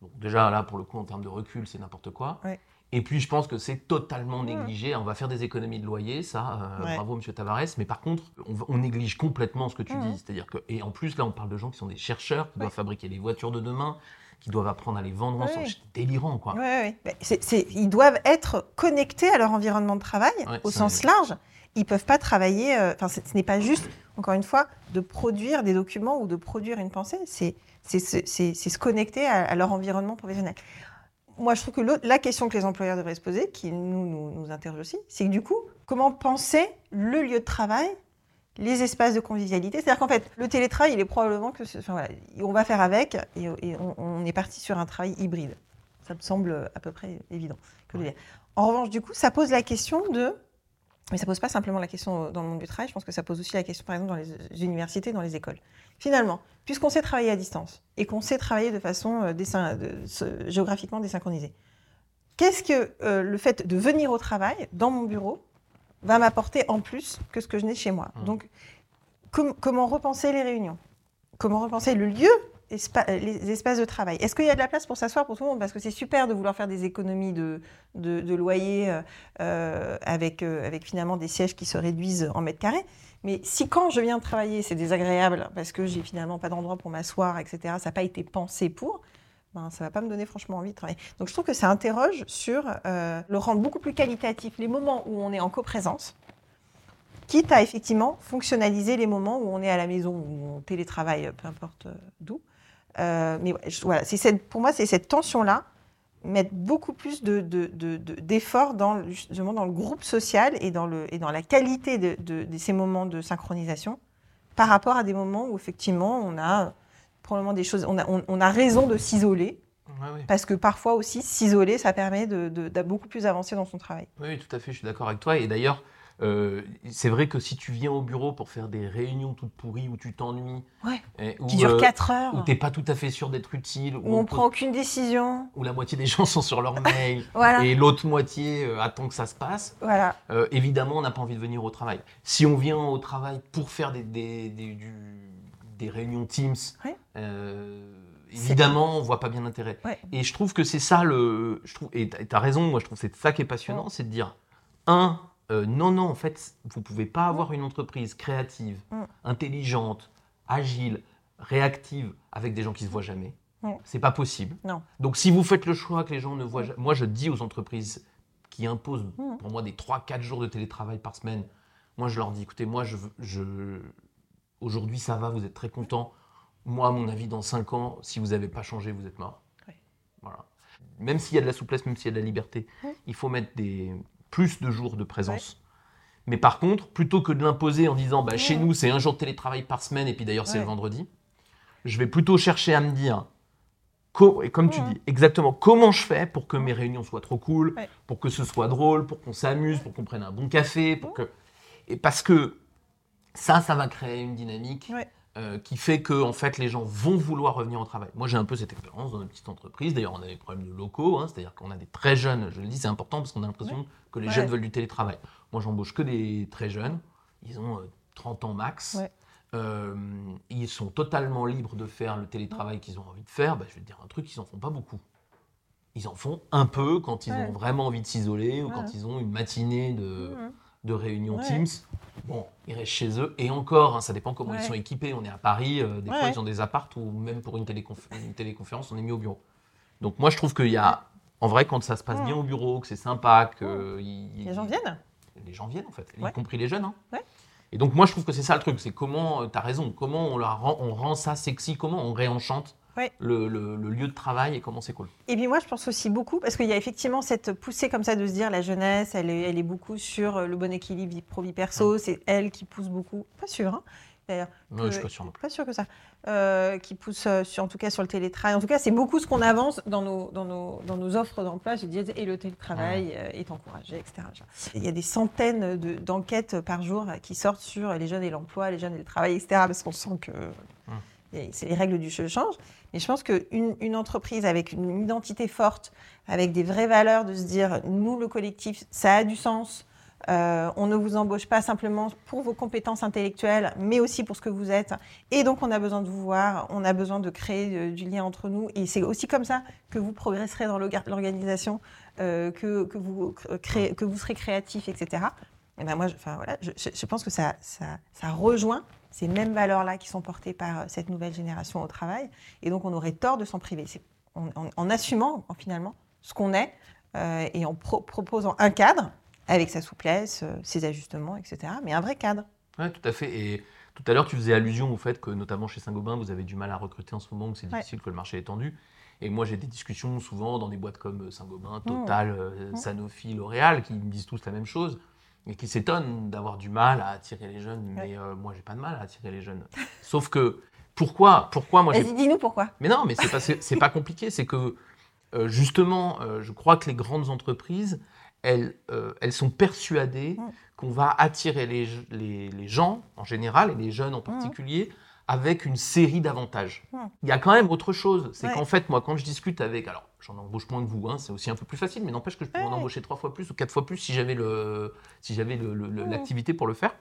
Donc déjà là, pour le coup, en termes de recul, c'est n'importe quoi. Ouais. Et puis, je pense que c'est totalement négligé. On va faire des économies de loyer, ça, euh, ouais. bravo, monsieur Tavares. Mais par contre, on, on néglige complètement ce que tu ouais. dis. C'est-à-dire que, et en plus, là, on parle de gens qui sont des chercheurs, qui ouais. doivent fabriquer les voitures de demain, qui doivent apprendre à les vendre ensemble. Ouais. C'est délirant, quoi. Ouais, ouais. C'est, c'est, ils doivent être connectés à leur environnement de travail, ouais, au sens vrai. large. Ils ne peuvent pas travailler... Enfin, euh, ce n'est pas juste, encore une fois, de produire des documents ou de produire une pensée. C'est, c'est, c'est, c'est, c'est se connecter à, à leur environnement professionnel. Moi, je trouve que la question que les employeurs devraient se poser, qui nous, nous, nous interroge aussi, c'est que du coup, comment penser le lieu de travail, les espaces de convivialité ? C'est-à-dire qu'en fait, le télétravail, il est probablement que... Enfin, voilà, on va faire avec et, et on, on est parti sur un travail hybride. Ça me semble à peu près évident que de dire. En revanche, du coup, ça pose la question de... Mais ça ne pose pas simplement la question dans le monde du travail, je pense que ça pose aussi la question, par exemple, dans les universités, dans les écoles. Finalement, puisqu'on sait travailler à distance et qu'on sait travailler de façon euh, désyn- de, de, géographiquement désynchronisée, qu'est-ce que euh, le fait de venir au travail, dans mon bureau, va m'apporter en plus que ce que je n'ai chez moi ? Mmh. Donc, com- comment repenser les réunions ? Comment repenser le lieu, espa- les espaces de travail ? Est-ce qu'il y a de la place pour s'asseoir pour tout le monde ? Parce que c'est super de vouloir faire des économies de, de, de loyer euh, avec, euh, avec finalement des sièges qui se réduisent en mètres carrés. Mais si quand je viens de travailler, c'est désagréable parce que j'ai finalement pas d'endroit pour m'asseoir, et cetera, ça n'a pas été pensé pour, ben, ça ne va pas me donner franchement envie de travailler. Donc je trouve que ça interroge sur euh, le rendre beaucoup plus qualitatif, les moments où on est en coprésence, quitte à effectivement fonctionnaliser les moments où on est à la maison, où on télétravaille, peu importe d'où. Euh, mais je, voilà, c'est cette, pour moi, c'est cette tension-là, mettre beaucoup plus de, de, de, de, d'efforts dans, justement dans le groupe social et dans, le, et dans la qualité de, de, de ces moments de synchronisation par rapport à des moments où, effectivement, on a probablement des choses... On a, on, on a raison de s'isoler, ouais, oui. parce que parfois aussi, s'isoler, ça permet de, de, de beaucoup plus avancer dans son travail. Oui, tout à fait, je suis d'accord avec toi. Et d'ailleurs, euh, c'est vrai que si tu viens au bureau pour faire des réunions toutes pourries où tu t'ennuies, ouais, et où, qui durent quatre heures, où t'es pas tout à fait sûr d'être utile, où, où on, on prend peut... aucune décision, où la moitié des gens sont sur leur mail voilà. et l'autre moitié euh, attend que ça se passe, voilà. euh, évidemment on n'a pas envie de venir au travail. Si on vient au travail pour faire des, des, des, du, des réunions Teams, ouais. euh, évidemment c'est... on voit pas bien l'intérêt. Ouais. Et je trouve que c'est ça le... Je trouve... Et t'as raison, moi je trouve que c'est ça qui est passionnant, ouais. c'est de dire, un... Euh, non, non, en fait, vous ne pouvez pas avoir une entreprise créative, mm. intelligente, agile, réactive, avec des gens qui ne se voient jamais. Mm. Ce n'est pas possible. Non. Donc, si vous faites le choix que les gens ne voient jamais... Moi, je dis aux entreprises qui imposent, mm. pour moi, des trois à quatre jours de télétravail par semaine, moi, je leur dis, écoutez, moi, je, je... aujourd'hui, ça va, vous êtes très contents. Moi, à mon avis, dans cinq ans, si vous n'avez pas changé, vous êtes mort. Oui. Voilà. Même s'il y a de la souplesse, même s'il y a de la liberté, mm. il faut mettre des... plus de jours de présence. Ouais. Mais par contre, plutôt que de l'imposer en disant bah, « chez nous, c'est un jour de télétravail par semaine et puis d'ailleurs, c'est ouais. le vendredi », je vais plutôt chercher à me dire, co- et comme ouais. tu dis, exactement comment je fais pour que mes réunions soient trop cool, ouais. pour que ce soit drôle, pour qu'on s'amuse, pour qu'on prenne un bon café, pour que... Et parce que ça, ça va créer une dynamique ouais. euh, qui fait que en fait, les gens vont vouloir revenir au travail. Moi, j'ai un peu cette expérience dans une petite entreprise. D'ailleurs, on a des problèmes de locaux, hein, c'est-à-dire qu'on a des très jeunes, je le dis, c'est important parce qu'on a l'impression... Ouais. Que les ouais. jeunes veulent du télétravail. Moi, j'embauche que des très jeunes. Ils ont euh, trente ans max. Ouais. Euh, ils sont totalement libres de faire le télétravail ouais. qu'ils ont envie de faire. Bah, je vais te dire un truc, ils n'en font pas beaucoup. Ils en font un peu quand ils ouais. ont vraiment envie de s'isoler ou ouais. quand ils ont une matinée de, ouais. de réunion ouais. Teams. Bon, ils restent chez eux. Et encore, hein, ça dépend comment ouais. ils sont équipés. On est à Paris. Euh, des ouais. fois, ils ont des apparts ou même pour une, téléconf- une téléconférence, on est mis au bureau. Donc, moi, je trouve qu'il y a... En vrai, quand ça se passe mmh. bien au bureau, que c'est sympa, que... Mmh. Y, y, les gens viennent. Les gens viennent, en fait, ouais. y compris les jeunes. Hein. Ouais. Et donc, moi, je trouve que c'est ça le truc. C'est comment, tu as raison, comment on, la rend, on rend ça sexy, comment on réenchante ouais. le, le, le lieu de travail et comment c'est cool. Et puis moi, je pense aussi beaucoup, parce qu'il y a effectivement cette poussée comme ça de se dire la jeunesse, elle est, elle est beaucoup sur le bon équilibre vie pro-vie perso, ouais. c'est elle qui pousse beaucoup. Pas sûr, hein. D'ailleurs, non, que, je suis pas sûr non plus. Pas sûr que ça, euh, qui pousse euh, sur, en tout cas sur le télétravail. En tout cas, c'est beaucoup ce qu'on avance dans nos, dans nos, dans nos offres d'emploi. Je disais, et le télétravail ah. euh, est encouragé, et cetera. Il y a des centaines de, d'enquêtes par jour qui sortent sur les jeunes et l'emploi, les jeunes et le travail, et cetera. Parce qu'on sent que ah. et c'est les règles du jeu changent. Mais je pense qu'une une entreprise avec une identité forte, avec des vraies valeurs, de se dire, nous, le collectif, ça a du sens. Euh, on ne vous embauche pas simplement pour vos compétences intellectuelles, mais aussi pour ce que vous êtes. Et donc, on a besoin de vous voir, on a besoin de créer euh, du lien entre nous. Et c'est aussi comme ça que vous progresserez dans l'organisation euh, que, que, vous créez, que vous serez créatif, et cetera. Et ben moi, je, enfin, voilà, je, je pense que ça, ça, ça rejoint ces mêmes valeurs-là qui sont portées par cette nouvelle génération au travail. Et donc, on aurait tort de s'en priver. C'est, on, on, en assumant, en, finalement, ce qu'on est euh, et en pro- proposant un cadre avec sa souplesse, euh, ses ajustements, et cetera. Mais un vrai cadre. Oui, tout à fait. Et tout à l'heure, tu faisais allusion au fait que, notamment chez Saint-Gobain, vous avez du mal à recruter en ce moment, que c'est difficile, ouais. que le marché est tendu. Et moi, j'ai des discussions souvent dans des boîtes comme Saint-Gobain, Total, mmh. Euh, mmh. Sanofi, L'Oréal, qui me disent tous la même chose. Et qui s'étonnent d'avoir du mal à attirer les jeunes. Ouais. Mais euh, moi, j'ai pas de mal à attirer les jeunes. Sauf que, pourquoi, pourquoi moi, vas-y, j'ai... dis-nous pourquoi. Mais non, mais c'est pas, c'est, c'est pas compliqué. C'est que, euh, justement, euh, je crois que les grandes entreprises, elles, euh, elles sont persuadées mmh. qu'on va attirer les, les, les gens, en général, et les jeunes en particulier, mmh. avec une série d'avantages. Mmh. Il y a quand même autre chose. C'est ouais. qu'en fait, moi, quand je discute avec... Alors, j'en embauche moins que vous, hein, c'est aussi un peu plus facile, mais n'empêche que je pourrais ouais. en embaucher trois fois plus ou quatre fois plus si j'avais, le, si j'avais le, le, mmh. l'activité pour le faire.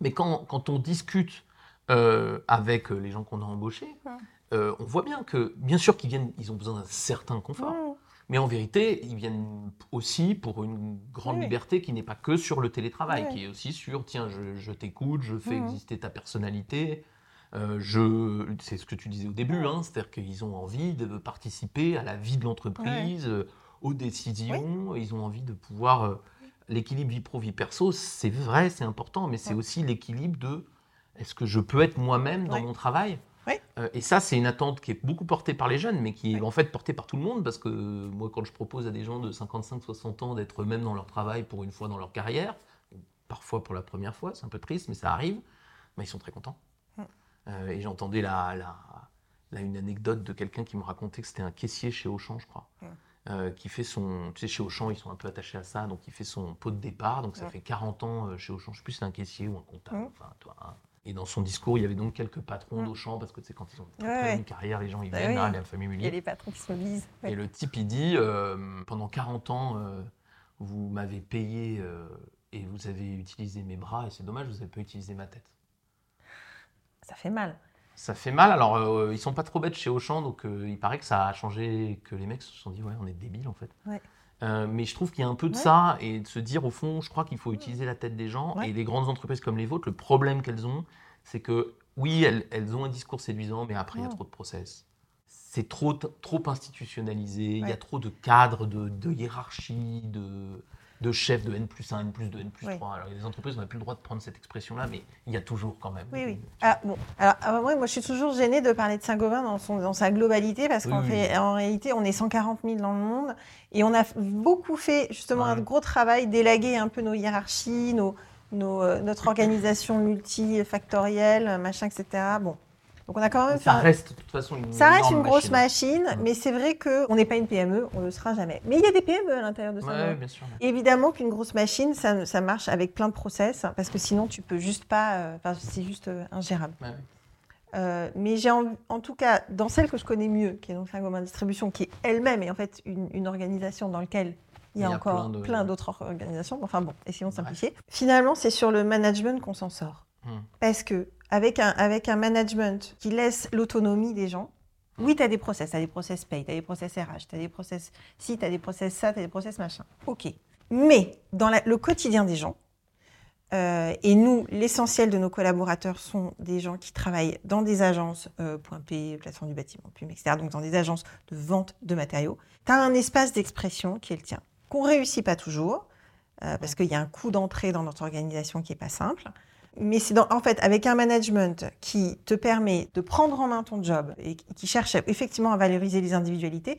Mais quand, quand on discute euh, avec les gens qu'on a embauchés, mmh. euh, on voit bien que, bien sûr qu'ils viennent, ils ont besoin d'un certain confort, mmh. mais en vérité, ils viennent aussi pour une grande oui. liberté qui n'est pas que sur le télétravail, oui. qui est aussi sur, tiens, je, je t'écoute, je fais mmh. exister ta personnalité. Euh, je, c'est ce que tu disais au début, hein, c'est-à-dire qu'ils ont envie de participer à la vie de l'entreprise, oui. euh, aux décisions, oui. ils ont envie de pouvoir… Euh, l'équilibre vie pro, vie perso, c'est vrai, c'est important, mais c'est oui. aussi l'équilibre de « est-ce que je peux être moi-même dans oui. mon travail ?» Oui. Euh, et ça, c'est une attente qui est beaucoup portée par les jeunes, mais qui est oui. en fait portée par tout le monde, parce que moi, quand je propose à des gens de cinquante-cinq soixante ans d'être eux-mêmes dans leur travail pour une fois dans leur carrière, parfois pour la première fois, c'est un peu triste, mais ça arrive, mais ils sont très contents. Oui. Euh, et j'entendais la, la, la, une anecdote de quelqu'un qui me racontait que c'était un caissier chez Auchan, je crois, oui. euh, qui fait son… Tu sais, chez Auchan, ils sont un peu attachés à ça, donc il fait son pot de départ, donc ça oui. fait quarante ans chez Auchan, je ne sais plus si c'est un caissier ou un comptable, oui. enfin toi… Hein. Et dans son discours, il y avait donc quelques patrons mmh. d'Auchan, parce que tu sais, quand ils ont une ouais, ouais. carrière, les gens ils bah viennent, oui. hein, la famille Mullier. Il y a les patrons qui se mobilisent. Ouais. Et le type, il dit euh, pendant quarante ans, euh, vous m'avez payé euh, et vous avez utilisé mes bras, et c'est dommage, vous n'avez pas utilisé ma tête. Ça fait mal. Ça fait mal. Alors, euh, ils sont pas trop bêtes chez Auchan, donc euh, il paraît que ça a changé, que les mecs se sont dit, ouais, on est débiles en fait. Ouais. Euh, mais je trouve qu'il y a un peu de ouais. ça et de se dire, au fond, je crois qu'il faut utiliser la tête des gens. Ouais. Et les grandes entreprises comme les vôtres, le problème qu'elles ont, c'est que oui, elles, elles ont un discours séduisant, mais après, il ouais. y a trop de process. C'est trop, trop institutionnalisé, il ouais. y a trop de cadres, de, de hiérarchie, de, de chefs, de N plus un, N plus deux, N plus trois. Ouais. Alors, il y a des entreprises, on n'a plus le droit de prendre cette expression-là, mais il y a toujours quand même. Oui, oui. Alors, bon, alors, euh, ouais, moi, je suis toujours gênée de parler de Saint-Gobain dans, son, dans sa globalité, parce oui, qu'en oui. fait, en réalité, on est cent quarante mille dans le monde. Et on a beaucoup fait justement ouais. un gros travail d'élaguer un peu nos hiérarchies, nos, nos, notre organisation multifactorielle, machin, et cetera. Bon, donc on a quand même ça fait reste un... de toute façon une ça reste une grosse machine, machine mmh. mais c'est vrai que on n'est pas une P M E, on ne le sera jamais. Mais il y a des P M E à l'intérieur de ça. Ouais, ouais, bien sûr. Évidemment qu'une grosse machine, ça, ça marche avec plein de process, parce que sinon tu peux juste pas, euh, enfin, c'est juste euh, ingérable. Ouais, ouais. Euh, mais j'ai en, en tout cas, dans celle que je connais mieux, qui est donc Saint-Gobain Distribution, qui est elle-même est en fait une, une organisation dans laquelle il y a, il y a encore plein, de... plein d'autres organisations. Enfin bon, essayons de simplifier. Bref. Finalement, c'est sur le management qu'on s'en sort. Mmh. Parce que avec un, avec un management qui laisse l'autonomie des gens, mmh. oui, tu as des process, tu as des process paye, tu as des process R H, tu as des process ci, tu as des process ça, tu as des process machin. OK. Mais dans la, le quotidien des gens, Euh, et nous, l'essentiel de nos collaborateurs sont des gens qui travaillent dans des agences, euh, Point P, plateforme du bâtiment, P U M, et cetera, donc dans des agences de vente de matériaux. Tu as un espace d'expression qui est le tien, qu'on ne réussit pas toujours, euh, parce qu'il y a un coût d'entrée dans notre organisation qui n'est pas simple. Mais c'est dans, en fait avec un management qui te permet de prendre en main ton job et qui cherche effectivement à valoriser les individualités,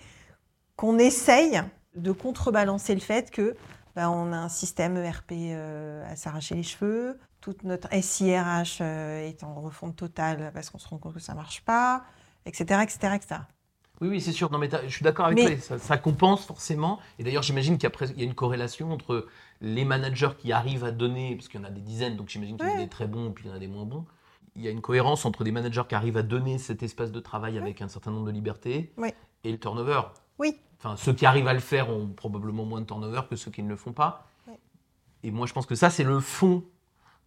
qu'on essaye de contrebalancer le fait que ben, on a un système E R P euh, à s'arracher les cheveux, toute notre S I R H euh, est en refonte totale parce qu'on se rend compte que ça ne marche pas, et cetera, et cetera, et cetera. Oui, oui, c'est sûr. Non, mais je suis d'accord avec mais... toi. Ça, ça compense forcément. Et d'ailleurs, j'imagine qu'il y a, pres- il y a une corrélation entre les managers qui arrivent à donner, parce qu'il y en a des dizaines, donc j'imagine qu'il y en a des très bons et puis il y en a des moins bons. Il y a une cohérence entre des managers qui arrivent à donner cet espace de travail oui. avec un certain nombre de libertés oui. et le turnover. Oui. Enfin, ceux qui arrivent à le faire ont probablement moins de turnover que ceux qui ne le font pas. Ouais. Et moi, je pense que ça, c'est le fond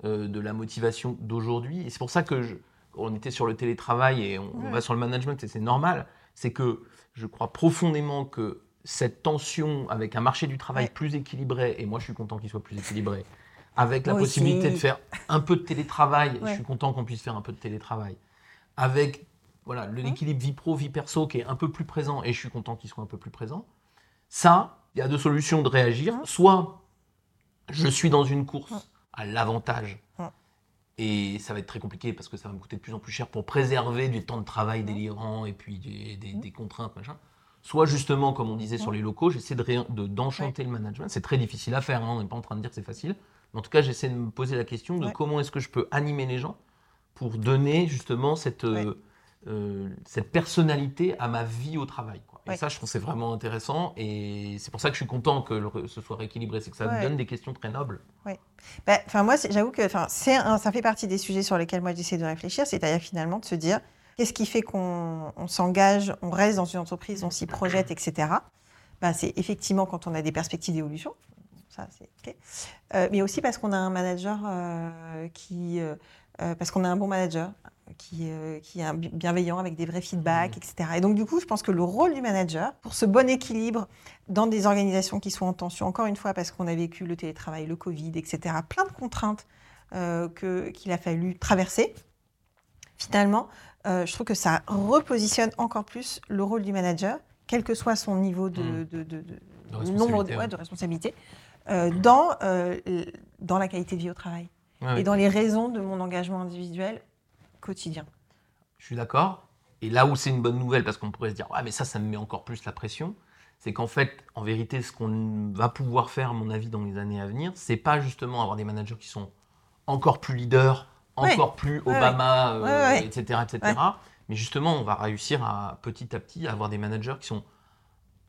euh, de la motivation d'aujourd'hui. Et c'est pour ça que je, on était sur le télétravail et on, ouais. on va sur le management, et c'est normal. C'est que je crois profondément que cette tension avec un marché du travail ouais. plus équilibré, et moi je suis content qu'il soit plus équilibré, avec moi la possibilité aussi. de faire un peu de télétravail, ouais. je suis content qu'on puisse faire un peu de télétravail, avec voilà, l'équilibre vie pro, vie perso qui est un peu plus présent, et je suis content qu'il soit un peu plus présent. Ça, il y a deux solutions de réagir. Soit je suis dans une course à l'avantage, et ça va être très compliqué parce que ça va me coûter de plus en plus cher pour préserver du temps de travail délirant et puis des, des, des contraintes, machin. Soit justement, comme on disait sur les locaux, j'essaie de ré, de, d'enchanter ouais. le management. C'est très difficile à faire, hein, on n'est pas en train de dire que c'est facile. Mais en tout cas, j'essaie de me poser la question de ouais. comment est-ce que je peux animer les gens pour donner justement cette, ouais. euh, euh, cette personnalité à ma vie au travail, quoi. Et ouais. ça, je trouve que c'est vraiment intéressant. Et c'est pour ça que je suis content que le, ce soit rééquilibré. C'est que ça ouais. donne des questions très nobles. Ouais. Bah, moi, c'est, j'avoue que c'est un, ça fait partie des sujets sur lesquels moi, j'essaie de réfléchir. C'est-à-dire finalement de se dire, qu'est-ce qui fait qu'on on s'engage, on reste dans une entreprise, on s'y projette, et cetera. Bah, c'est effectivement quand on a des perspectives d'évolution. Ça, c'est OK. Euh, mais aussi parce qu'on a un manager euh, qui... Euh, parce qu'on a un bon manager. Qui, euh, qui est bienveillant, avec des vrais feedbacks, mmh. et cetera. Et donc, du coup, je pense que le rôle du manager, pour ce bon équilibre dans des organisations qui sont en tension, encore une fois, parce qu'on a vécu le télétravail, le Covid, et cetera, plein de contraintes euh, que, qu'il a fallu traverser, finalement, euh, je trouve que ça repositionne encore plus le rôle du manager, quel que soit son niveau de, mmh. de, de, de, de nombre de, ouais, de responsabilités, euh, mmh. dans, euh, dans la qualité de vie au travail ouais, et oui. dans les raisons de mon engagement individuel quotidien. Je suis d'accord. Et là où c'est une bonne nouvelle, parce qu'on pourrait se dire « Ah, mais ça, ça me met encore plus la pression », c'est qu'en fait, en vérité, ce qu'on va pouvoir faire, à mon avis, dans les années à venir, c'est pas justement avoir des managers qui sont encore plus leaders, encore ouais. plus Obama, ouais, ouais. Euh, ouais, ouais. et cetera, et cetera. Ouais. Mais justement, on va réussir à, petit à petit à avoir des managers qui sont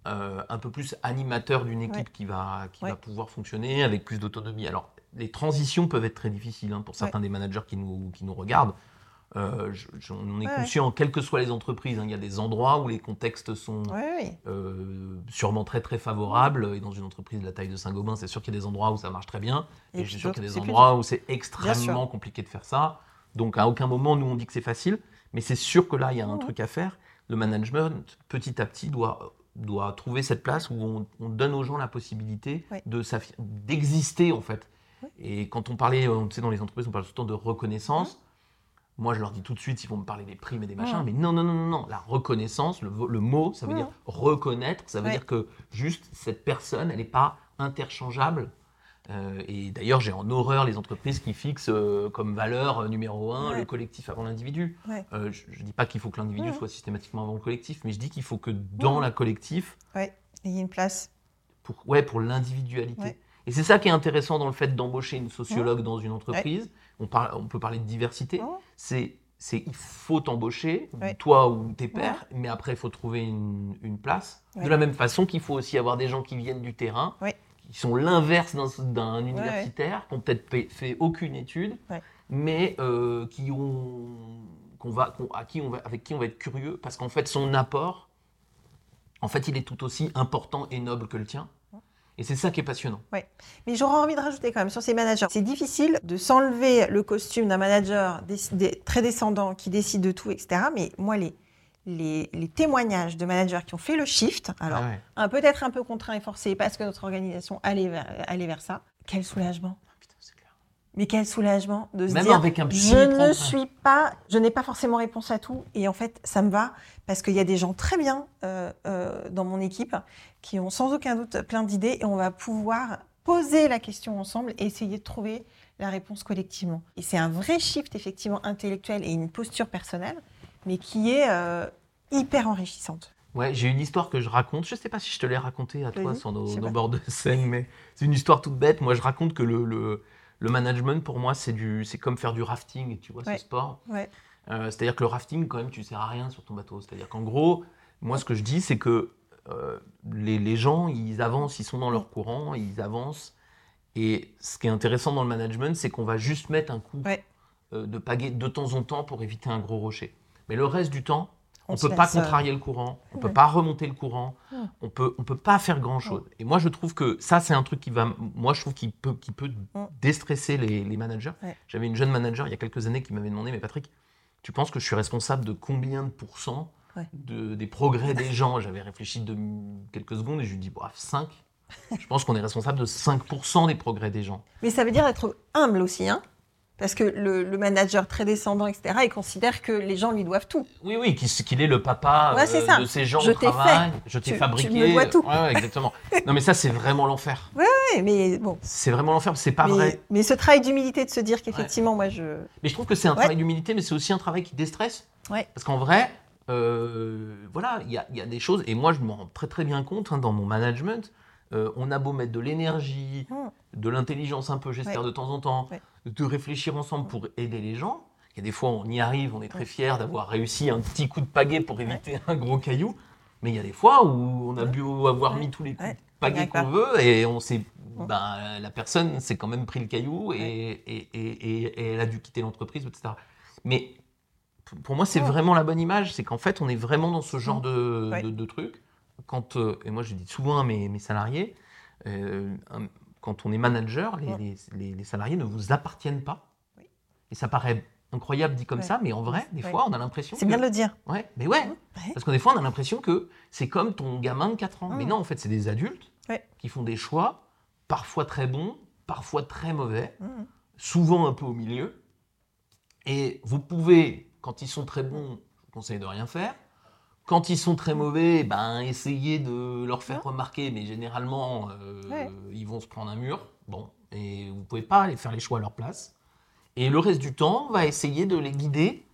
euh, un peu plus animateurs d'une équipe ouais. qui, va, qui ouais. va pouvoir fonctionner avec plus d'autonomie. Alors, les transitions peuvent être très difficiles hein, pour certains ouais. des managers qui nous, qui nous regardent. Euh, je, je, on est ouais, conscient, ouais. quelles que soient les entreprises, hein, il y a des endroits où les contextes sont ouais, ouais. Euh, sûrement très très favorables. Et dans une entreprise de la taille de Saint-Gobain, c'est sûr qu'il y a des endroits où ça marche très bien. Et, et je suis sûr qu'il y a des endroits plus... où c'est extrêmement compliqué de faire ça. Donc à aucun moment, nous, on dit que c'est facile. Mais c'est sûr que là, il y a un mmh. truc à faire. Le management, petit à petit, doit, doit trouver cette place où on, on donne aux gens la possibilité ouais. de d'exister, en fait. Ouais. Et quand on parlait, on sait, dans les entreprises, on parle tout le temps de reconnaissance. Mmh. Moi, je leur dis tout de suite, ils vont me parler des primes et des machins, mmh. mais non, non, non, non, la reconnaissance, le, le mot, ça veut mmh. dire reconnaître, ça veut ouais. dire que juste cette personne, elle n'est pas interchangeable. Euh, et d'ailleurs, j'ai en horreur les entreprises qui fixent euh, comme valeur euh, numéro un ouais. le collectif avant l'individu. Ouais. Euh, je ne dis pas qu'il faut que l'individu mmh. soit systématiquement avant le collectif, mais je dis qu'il faut que dans mmh. la collectif, ouais. il y ait une place pour, ouais, pour l'individualité. Ouais. Et c'est ça qui est intéressant dans le fait d'embaucher une sociologue mmh. dans une entreprise. Ouais. On, parle, on peut parler de diversité. Mmh. C'est, c'est il faut t'embaucher, ouais. toi ou tes pairs, ouais. mais après, il faut trouver une, une place. Ouais. De la même façon qu'il faut aussi avoir des gens qui viennent du terrain, ouais. qui sont l'inverse d'un, d'un universitaire, ouais. qui n'ont peut-être fait, fait aucune étude, ouais. mais euh, qui ont, qu'on va, qu'on, à qui on va, avec qui on va être curieux, parce qu'en fait, son apport, en fait, il est tout aussi important et noble que le tien. Et c'est ça qui est passionnant. Oui, mais j'aurais envie de rajouter quand même sur ces managers. C'est difficile de s'enlever le costume d'un manager des, des, très descendant qui décide de tout, et cetera. Mais moi, les, les, les témoignages de managers qui ont fait le shift, alors ah ouais. un, peut-être un peu contraint et forcé parce que notre organisation allait vers, allait vers ça, quel soulagement. Ah, putain, c'est clair. Mais quel soulagement de se même dire, avec un petit je ne suis pas, je n'ai pas forcément réponse à tout. Et en fait, ça me va parce qu'il y a des gens très bien euh, euh, dans mon équipe qui ont sans aucun doute plein d'idées et on va pouvoir poser la question ensemble et essayer de trouver la réponse collectivement. Et c'est un vrai shift effectivement intellectuel et une posture personnelle, mais qui est euh, hyper enrichissante. Ouais, j'ai une histoire que je raconte, je ne sais pas si je te l'ai racontée à Vas-y, toi sur nos, nos bords de Seine, mais c'est une histoire toute bête. Moi, je raconte que le, le, le management, pour moi, c'est, du, c'est comme faire du rafting, tu vois, ouais. ce sport. Ouais. Euh, c'est-à-dire que le rafting, quand même, tu ne sers à rien sur ton bateau. C'est-à-dire qu'en gros, moi, ce que je dis, c'est que Euh, les, les gens, ils avancent, ils sont dans leur courant, ils avancent. Et ce qui est intéressant dans le management, c'est qu'on va juste mettre un coup ouais. euh, de pagaie de temps en temps pour éviter un gros rocher. Mais le reste du temps, on ne peut pas contrarier euh... le courant, on ne ouais. peut pas remonter le courant, ouais. on peut, ne peut pas faire grand-chose. Ouais. Et moi, je trouve que ça, c'est un truc qui va... Moi, je trouve qu'il peut, qu'il peut ouais. déstresser les, les managers. Ouais. J'avais une jeune manager il y a quelques années qui m'avait demandé « Mais Patrick, tu penses que je suis responsable de combien de pourcents ouais. de, des progrès des gens. J'avais réfléchi de quelques secondes et je lui dis, bref, cinq. Je pense qu'on est responsable de cinq pour cent des progrès des gens. Mais ça veut dire être humble aussi, hein? Parce que le, le manager très descendant, et cetera, il considère que les gens lui doivent tout. Oui, oui, qu'il, qu'il est le papa ouais, euh, de ces gens au travail. Fait. Je t'ai tu, fabriqué. Tu me dois tout. Ouais, ouais, exactement. Non, mais ça, c'est vraiment l'enfer. Oui, ouais, mais bon. C'est vraiment l'enfer, c'est pas mais, vrai. Mais ce travail d'humilité de se dire qu'effectivement, ouais. moi, je... Mais je trouve que c'est un ouais. travail d'humilité, mais c'est aussi un travail qui déstresse. Ouais. Parce qu'en vrai, euh, voilà, il y, y a des choses, et moi, je m'en rends très, très bien compte hein, dans mon management. Euh, on a beau mettre de l'énergie, mmh. de l'intelligence un peu, j'espère, ouais. de temps en temps, ouais. de réfléchir ensemble pour aider les gens. Il y a des fois, on y arrive, on est très fiers d'avoir réussi un petit coup de pagaie pour éviter ouais. un gros caillou. Mais il y a des fois où on a beau ouais. avoir ouais. mis tous les coups ouais. de pagaie qu'on veut et on s'est, ouais. ben, la personne s'est quand même pris le caillou et, ouais. et, et, et, et elle a dû quitter l'entreprise, et cetera. Mais pour moi, c'est ouais. vraiment la bonne image. C'est qu'en fait, on est vraiment dans ce genre de, ouais. de, de truc. Quand, euh, et moi, je dis souvent à mes, mes salariés, euh, un, quand on est manager, les, ouais. les, les salariés ne vous appartiennent pas. Oui. Et ça paraît incroyable dit comme ouais. ça, mais en vrai, des ouais. fois, on a l'impression c'est que... bien de le dire. Ouais, mais ouais, ouais. Parce que des fois, on a l'impression que c'est comme ton gamin de quatre ans. Mmh. Mais non, en fait, c'est des adultes ouais. qui font des choix, parfois très bons, parfois très mauvais, mmh. souvent un peu au milieu. Et vous pouvez, quand ils sont très bons, je vous conseille de rien faire. Quand ils sont très mauvais, ben, essayez de leur faire ouais. remarquer, mais généralement, euh, ouais. ils vont se prendre un mur. Bon, et vous ne pouvez pas aller faire les choix à leur place. Et le reste du temps, on va essayer de les guider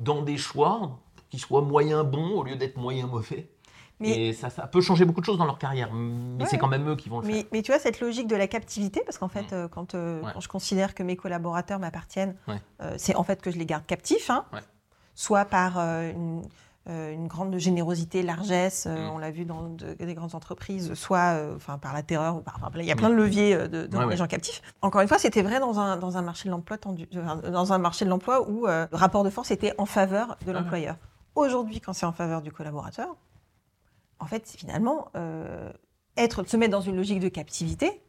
dans des choix qui soient moyens bons au lieu d'être moyens mauvais. Mais et ça, ça peut changer beaucoup de choses dans leur carrière, mais ouais. c'est quand même eux qui vont le mais, faire. Mais tu vois, cette logique de la captivité, parce qu'en fait, mmh. quand, euh, ouais. quand je considère que mes collaborateurs m'appartiennent, ouais. euh, c'est en fait que je les garde captifs, hein, ouais. soit par... Euh, une, Euh, une grande générosité, largesse, euh, mmh. on l'a vu dans de, des grandes entreprises, soit euh, enfin, par la terreur, ou par, enfin, il y a plein de leviers euh, de, de ouais, les ouais. gens captifs. Encore une fois, c'était vrai dans un, dans un marché de l'emploi tendu, euh, dans un marché de l'emploi où euh, le rapport de force était en faveur de l'employeur. Ah ouais. Aujourd'hui, quand c'est en faveur du collaborateur, en fait, finalement, euh, être, se mettre dans une logique de captivité,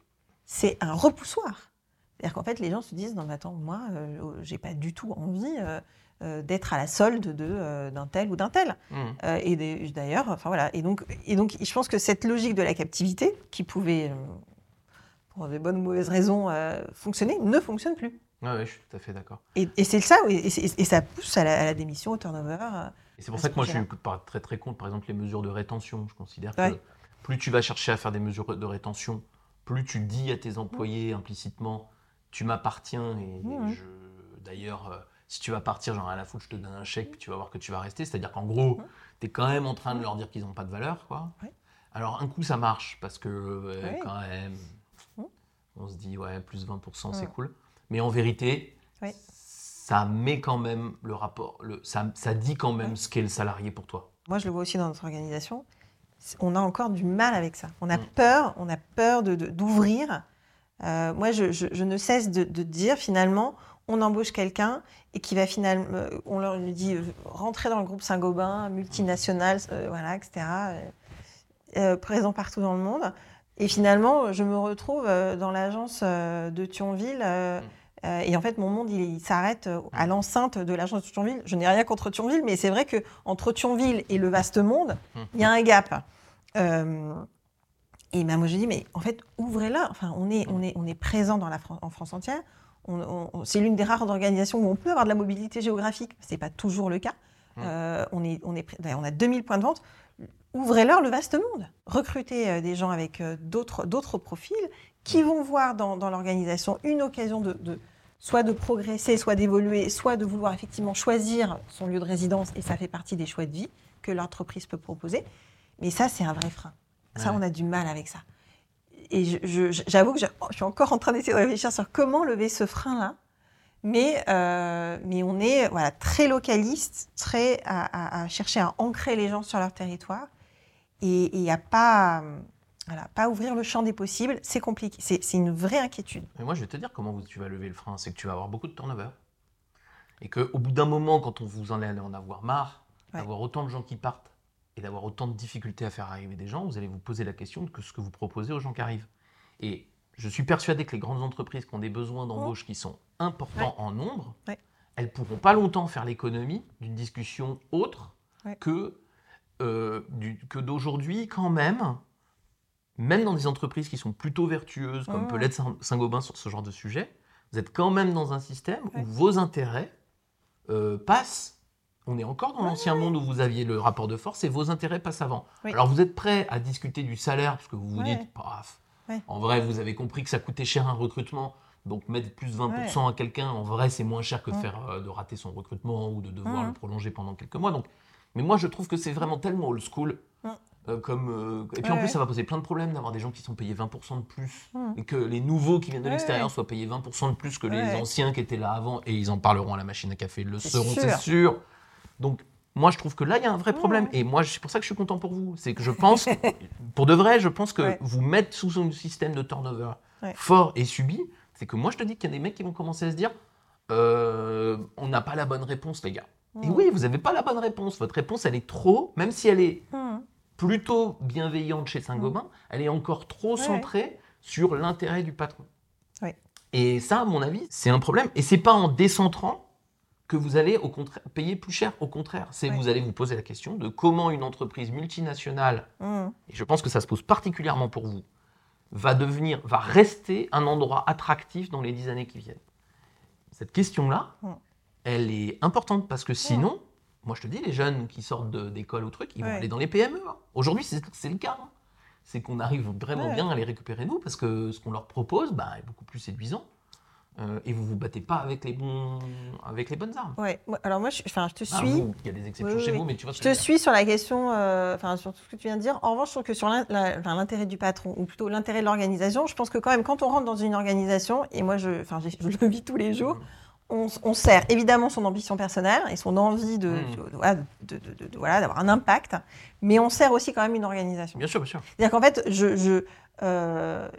c'est un repoussoir. C'est-à-dire qu'en fait, les gens se disent « Non, mais attends, moi, euh, j'ai pas du tout envie... Euh, » Euh, d'être à la solde de, euh, d'un tel ou d'un tel. Mmh. Euh, et des, d'ailleurs, enfin voilà. Et donc, et donc, je pense que cette logique de la captivité, qui pouvait, euh, pour des bonnes ou mauvaises raisons, euh, fonctionner, ne fonctionne plus. Ah oui, je suis tout à fait d'accord. Et, et c'est ça, et, et, et ça pousse à la, à la démission, au turnover. Et c'est pour ça que moi, je suis très très contre, par exemple, les mesures de rétention. Je considère ouais. que plus tu vas chercher à faire des mesures de rétention, plus tu dis à tes employés mmh. implicitement, tu m'appartiens et mmh. je, d'ailleurs. Euh, Si tu vas partir, genre à la foule, je te donne un chèque, puis tu vas voir que tu vas rester. C'est-à-dire qu'en gros, tu es quand même en train de leur dire qu'ils n'ont pas de valeur, quoi. Oui. Alors, un coup, ça marche, parce que euh, oui. quand même, on se dit, ouais, plus vingt pour cent, oui. c'est cool. Mais en vérité, oui. ça met quand même le rapport, le, ça, ça dit quand même oui. ce qu'est le salarié pour toi. Moi, je le vois aussi dans notre organisation. On a encore du mal avec ça. On a mmh. peur, on a peur de, de, d'ouvrir. Euh, moi, je, je, je ne cesse de, de dire, finalement... On embauche quelqu'un et qui va finalement, on leur dit, euh, rentrez dans le groupe Saint-Gobain, multinational, euh, voilà, et cetera, euh, présent partout dans le monde. Et finalement, je me retrouve euh, dans l'agence euh, de Thionville euh, euh, et en fait, mon monde, il, il s'arrête à l'enceinte de l'agence de Thionville. Je n'ai rien contre Thionville, mais c'est vrai qu'entre Thionville et le vaste monde, il y a un gap. Euh, et ben, moi, je dis, mais en fait, ouvrez-la. Enfin, on est, on est, on est présent dans la Fran- en France entière. On, on, on, c'est l'une des rares organisations où on peut avoir de la mobilité géographique. Ce n'est pas toujours le cas. Mmh. Euh, on, est, on, est, on a deux mille points de vente. Ouvrez-leur le vaste monde. Recrutez euh, des gens avec euh, d'autres, d'autres profils qui vont voir dans, dans l'organisation une occasion de, de, soit de progresser, soit d'évoluer, soit de vouloir effectivement choisir son lieu de résidence. Et ça fait partie des choix de vie que l'entreprise peut proposer. Mais ça, c'est un vrai frein. Ça, ouais. on a du mal avec ça. Et je, je, j'avoue que je, je suis encore en train d'essayer de réfléchir sur comment lever ce frein-là. Mais, euh, mais on est voilà, très localiste, très à, à, à chercher à ancrer les gens sur leur territoire et à ne pas, voilà, pas ouvrir le champ des possibles. C'est compliqué, c'est, c'est une vraie inquiétude. Mais moi, je vais te dire comment tu vas lever le frein. C'est que tu vas avoir beaucoup de turnover. Et qu'au bout d'un moment, quand on vous en allez en avoir marre, ouais. d'avoir autant de gens qui partent, et d'avoir autant de difficultés à faire arriver des gens, vous allez vous poser la question de ce que vous proposez aux gens qui arrivent. Et je suis persuadé que les grandes entreprises qui ont des besoins d'embauche qui sont importants ouais. en nombre, ouais. elles ne pourront pas longtemps faire l'économie d'une discussion autre ouais. que euh, du, que d'aujourd'hui quand même, même dans des entreprises qui sont plutôt vertueuses, comme mmh. peut l'être Saint-Gobain sur ce genre de sujet, vous êtes quand même dans un système ouais. où vos intérêts euh, passent. On est encore dans ouais, l'ancien ouais. monde où vous aviez le rapport de force et vos intérêts passent avant. Oui. Alors vous êtes prêt à discuter du salaire parce que vous vous ouais. dites, paf, ouais. en vrai vous avez compris que ça coûtait cher un recrutement, donc mettre plus vingt pour cent ouais. à quelqu'un, en vrai c'est moins cher que de, ouais. faire, euh, de rater son recrutement ou de devoir ouais. le prolonger pendant quelques mois. Donc, mais moi je trouve que c'est vraiment tellement old school. Ouais. Euh, comme, euh, et puis ouais, en plus, ouais. ça va poser plein de problèmes d'avoir des gens qui sont payés vingt pour cent de plus mmh. et que les nouveaux qui viennent de ouais, l'extérieur ouais. soient payés vingt pour cent de plus que ouais. les anciens qui étaient là avant, et ils en parleront à la machine à café, ils le c'est seront, sûr. c'est sûr. Donc, moi, je trouve que là, il y a un vrai problème. Mmh. Et moi, c'est pour ça que je suis content pour vous. C'est que je pense, pour de vrai, je pense que ouais. vous mettre sous un système de turnover ouais. fort et subi, c'est que moi, je te dis qu'il y a des mecs qui vont commencer à se dire euh, « On n'a pas la bonne réponse, les gars. Mmh. » Et oui, vous n'avez pas la bonne réponse. Votre réponse, elle est trop, même si elle est... Mmh. plutôt bienveillante chez Saint-Gobain, mmh. elle est encore trop centrée ouais. sur l'intérêt du patron. Ouais. Et ça, à mon avis, c'est un problème. Et ce n'est pas en décentrant que vous allez au contra- payer plus cher. Au contraire, c'est ouais. vous allez vous poser la question de comment une entreprise multinationale, mmh. et je pense que ça se pose particulièrement pour vous, va devenir, va rester un endroit attractif dans les dix années qui viennent. Cette question-là, mmh. elle est importante parce que sinon, mmh. moi, je te dis, les jeunes qui sortent de, d'école ou truc, ils ouais. vont aller dans les P M E. Hein. Aujourd'hui, c'est, c'est le cas. Hein. C'est qu'on arrive vraiment ouais. bien à les récupérer, nous, parce que ce qu'on leur propose bah, est beaucoup plus séduisant. Euh, et vous ne vous battez pas avec les, bons, avec les bonnes armes. Oui, alors moi, je, je te suis. Ah, vous, il y a des exceptions oui, chez oui. vous, mais tu vois ce que je te suis sur la question, enfin, euh, sur tout ce que tu viens de dire. En revanche, je trouve que sur la, la, l'intérêt du patron, ou plutôt l'intérêt de l'organisation, je pense que quand même, quand on rentre dans une organisation, et moi, je, je le vis tous les jours, mmh. On, on sert évidemment son ambition personnelle et son envie de, mmh. de, de, de, de, de, voilà, d'avoir un impact, mais on sert aussi quand même une organisation. Bien sûr, bien sûr. C'est-à-dire qu'en fait, je, je, euh,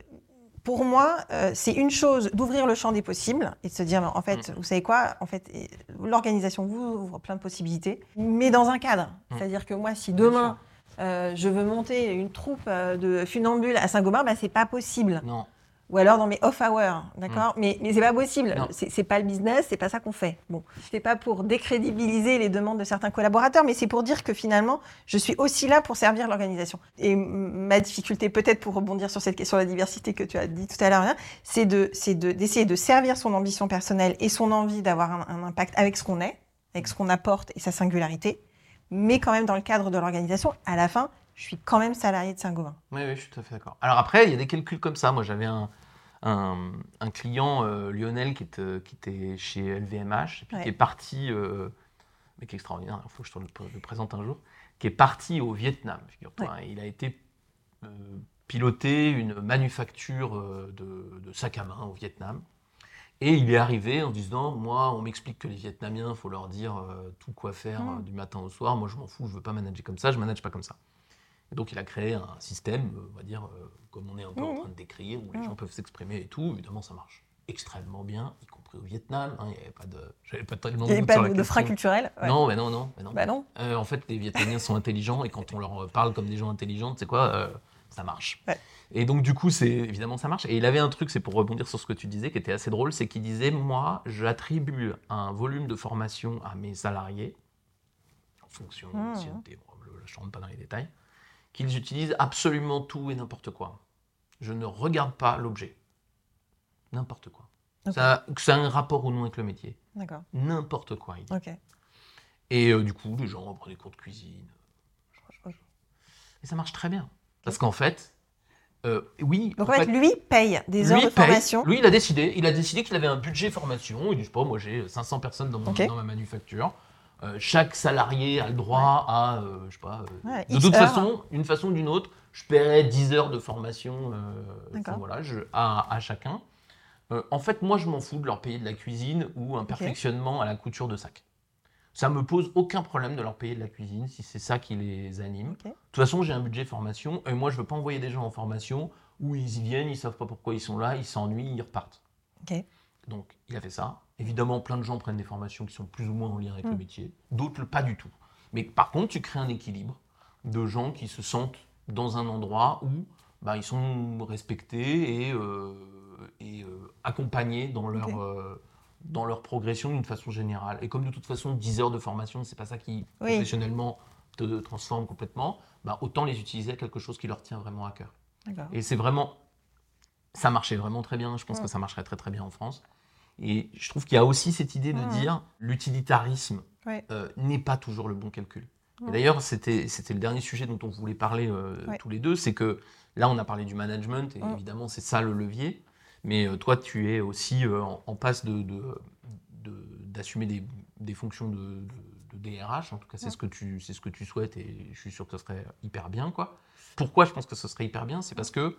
pour moi, euh, c'est une chose d'ouvrir le champ des possibles et de se dire, en fait, mmh. vous savez quoi, en fait, l'organisation vous ouvre plein de possibilités, mais dans un cadre. Mmh. C'est-à-dire que moi, si demain, euh, je veux monter une troupe de funambules à Saint-Gobain, bah, c'est pas possible. Non. Ou alors dans mes off-hours, d'accord mmh. mais, mais c'est pas possible, c'est, c'est pas le business, c'est pas ça qu'on fait. Bon, c'est pas pour décrédibiliser les demandes de certains collaborateurs, mais c'est pour dire que finalement, je suis aussi là pour servir l'organisation. Et ma difficulté, peut-être pour rebondir sur cette question de la diversité que tu as dit tout à l'heure, c'est, de, c'est de, d'essayer de servir son ambition personnelle et son envie d'avoir un, un impact avec ce qu'on est, avec ce qu'on apporte et sa singularité, mais quand même dans le cadre de l'organisation, à la fin, je suis quand même salarié de Saint-Gobain. Oui, oui, je suis tout à fait d'accord. Alors après, il y a des calculs comme ça. Moi, j'avais un, un, un client, euh, Lionel, qui, est, qui était chez L V M H, et puis ouais. qui est parti, euh, mec extraordinaire, il faut que je te le, le présente un jour, qui est parti au Vietnam, figure-toi. Ouais. Il a été euh, piloté une manufacture euh, de, de sacs à main au Vietnam. Et il est arrivé en disant, moi, on m'explique que les Vietnamiens, il faut leur dire euh, tout quoi faire mmh. euh, du matin au soir. Moi, je m'en fous, je ne veux pas manager comme ça, je ne manage pas comme ça. Donc, il a créé un système, on va dire, euh, comme on est un peu mmh. en train de décrire, où les mmh. gens peuvent s'exprimer et tout. Évidemment, ça marche extrêmement bien, y compris au Vietnam. Hein, il n'y avait pas de... J'avais pas tellement de... Il n'y avait pas de, de frein culturel ouais. Non, mais non, non. Mais non. Bah non. Euh, en fait, les Vietnamiens sont intelligents et quand on leur parle comme des gens intelligents, tu sais quoi, euh, ça marche. Ouais. Et donc, du coup, c'est... évidemment, ça marche. Et il avait un truc, c'est pour rebondir sur ce que tu disais, qui était assez drôle, c'est qu'il disait, moi, j'attribue un volume de formation à mes salariés, en fonction de l'ancienneté, je ne rentre pas dans les détails, qu'ils utilisent absolument tout et n'importe quoi. Je ne regarde pas l'objet. N'importe quoi. Okay. Ça, que ça a un rapport ou non avec le métier. D'accord. N'importe quoi, il dit. Okay. Et euh, du coup, les gens reprennent des cours de cuisine. Okay. Et ça marche très bien. Okay. Parce qu'en fait, euh, oui... Donc en fait, lui paye des heures de paye, formation. Lui, il a décidé. Il a décidé qu'il avait un budget formation. Il dit, je sais pas, moi j'ai cinq cents personnes dans, mon, okay. dans ma manufacture. Euh, chaque salarié a le droit ouais. à, euh, je sais pas, euh, ouais, de toute heures. façon, d'une façon ou d'une autre, je paierais dix heures de formation euh, enfin, voilà, je, à, à chacun. Euh, en fait, moi, je m'en fous de leur payer de la cuisine ou un perfectionnement okay. à la couture de sac. Ça me pose aucun problème de leur payer de la cuisine si c'est ça qui les anime. Okay. De toute façon, j'ai un budget formation et moi, je ne veux pas envoyer des gens en formation où ils y viennent, ils ne savent pas pourquoi ils sont là, ils s'ennuient, ils repartent. Okay. Donc, il a fait ça. Évidemment, plein de gens prennent des formations qui sont plus ou moins en lien avec mmh. le métier, d'autres pas du tout. Mais par contre, tu crées un équilibre de gens qui se sentent dans un endroit où bah, ils sont respectés et, euh, et euh, accompagnés dans leur, okay. euh, dans leur progression d'une façon générale. Et comme de toute façon, dix heures de formation, c'est pas ça qui, oui. professionnellement, te transforment complètement, bah, autant les utiliser à quelque chose qui leur tient vraiment à cœur. D'accord. Et c'est vraiment, ça marchait vraiment très bien. Je pense mmh. que ça marcherait très très bien en France. Et je trouve qu'il y a aussi cette idée de mmh. dire l'utilitarisme ouais. euh, n'est pas toujours le bon calcul. Et d'ailleurs, c'était, c'était le dernier sujet dont on voulait parler euh, ouais. tous les deux. C'est que là, on a parlé du management et ouais. évidemment, c'est ça le levier. Mais euh, toi, tu es aussi euh, en, en passe de, de, de, d'assumer des, des fonctions de, de, de D R H. En tout cas, c'est, ouais. ce que tu, c'est ce que tu souhaites et je suis sûr que ce serait hyper bien, quoi. Pourquoi je pense que ce serait hyper bien ? C'est parce que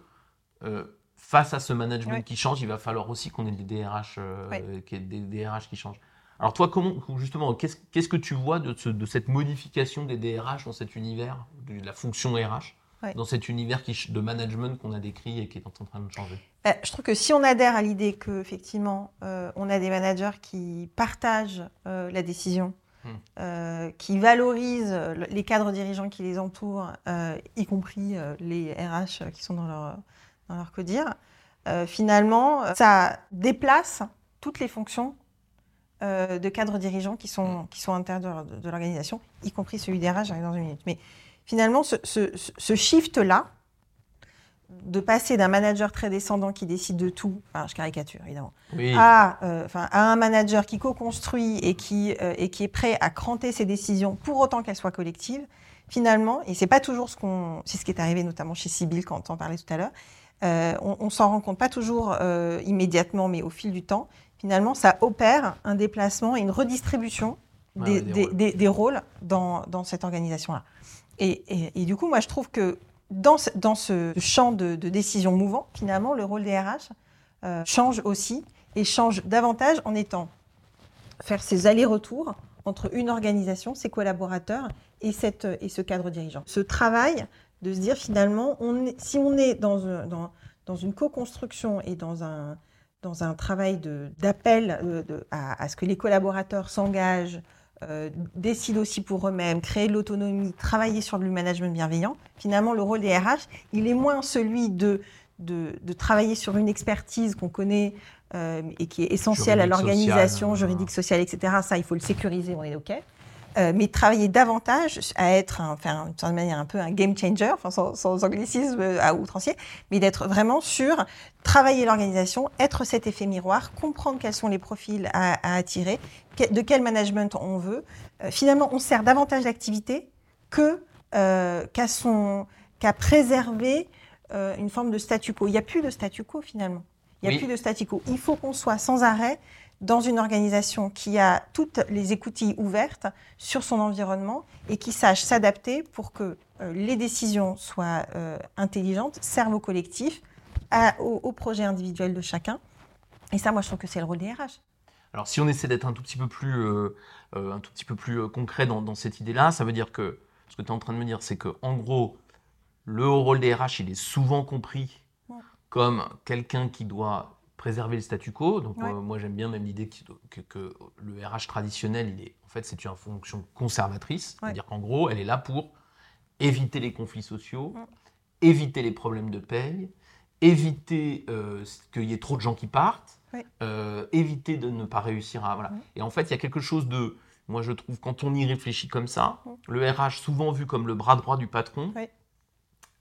euh, face à ce management ouais. qui change, il va falloir aussi qu'on ait des D R H, euh, ouais. qu'il y ait des D R H qui changent. Alors toi, comment, justement, qu'est-ce, qu'est-ce que tu vois de, ce, de cette modification des D R H dans cet univers, de la fonction R H, ouais. dans cet univers qui, de management qu'on a décrit et qui est en train de changer ? euh, Je trouve que si on adhère à l'idée qu'effectivement, euh, on a des managers qui partagent euh, la décision, hum. euh, qui valorisent les cadres dirigeants qui les entourent, euh, y compris euh, les R H qui sont dans leur, dans leur codir, euh, finalement, ça déplace toutes les fonctions Euh, de cadres dirigeants qui sont, qui sont internes de, de, de l'organisation, y compris celui des R H, j'arrive dans une minute. Mais finalement, ce, ce, ce shift-là, de passer d'un manager très descendant qui décide de tout, enfin, je caricature évidemment, oui. à, euh, enfin, à un manager qui co-construit et qui, euh, et qui est prêt à cranter ses décisions pour autant qu'elles soient collectives, finalement, et c'est pas toujours ce qu'on, c'est ce qui est arrivé notamment chez Sybille quand on parlait tout à l'heure, euh, on, on s'en rend compte pas toujours euh, immédiatement, mais au fil du temps. Finalement, ça opère un déplacement et une redistribution des, ah ouais, des, des, rôles. Des, des rôles dans, dans cette organisation-là. Et, et, et du coup, moi, je trouve que dans ce, dans ce champ de, de décision mouvant, finalement, le rôle des R H euh, change aussi et change davantage en étant faire ces allers-retours entre une organisation, ses collaborateurs et, cette, et ce cadre dirigeant. Ce travail de se dire, finalement, on est, si on est dans, dans, dans une co-construction et dans un... dans un travail de, d'appel de, de, à, à ce que les collaborateurs s'engagent, euh, décident aussi pour eux-mêmes, créer de l'autonomie, travailler sur le management bienveillant, finalement, le rôle des R H, il est moins celui de, de, de travailler sur une expertise qu'on connaît euh, et qui est essentielle juridique à l'organisation, sociale, juridique, sociale, et cetera. Ça, il faut le sécuriser, on est OK. Euh, mais travailler davantage à être, un, enfin, d'une certaine manière, un peu un game changer, enfin, sans, sans anglicisme à outrancier, mais d'être vraiment sur travailler l'organisation, être cet effet miroir, comprendre quels sont les profils à, à attirer, que, de quel management on veut. Euh, finalement, on sert davantage d'activité que, euh, qu'à, son, qu'à préserver euh, une forme de statu quo. Il n'y a plus de statu quo, finalement. Il n'y a oui. plus de statu quo. Il faut qu'on soit sans arrêt dans une organisation qui a toutes les écoutilles ouvertes sur son environnement et qui sache s'adapter pour que euh, les décisions soient euh, intelligentes, servent au collectif, à, au, au projet individuel de chacun. Et ça, moi, je trouve que c'est le rôle des R H. Alors, si on essaie d'être un tout petit peu plus, euh, euh, un tout petit peu plus euh, concret dans, dans cette idée-là, ça veut dire que ce que tu es en train de me dire, c'est qu'en gros, le rôle des R H, il est souvent compris ouais. comme quelqu'un qui doit... préserver le statu quo. Donc, ouais. euh, moi, j'aime bien même l'idée que, que, que le R H traditionnel, il est, en fait, c'est une fonction conservatrice. Ouais. C'est-à-dire qu'en gros, elle est là pour éviter les conflits sociaux, ouais. éviter les problèmes de paye, éviter euh, qu'il y ait trop de gens qui partent, ouais. euh, éviter de ne pas réussir à... Voilà. Ouais. Et en fait, il y a quelque chose de... Moi, je trouve, quand on y réfléchit comme ça, ouais. le R H, souvent vu comme le bras droit du patron, ouais.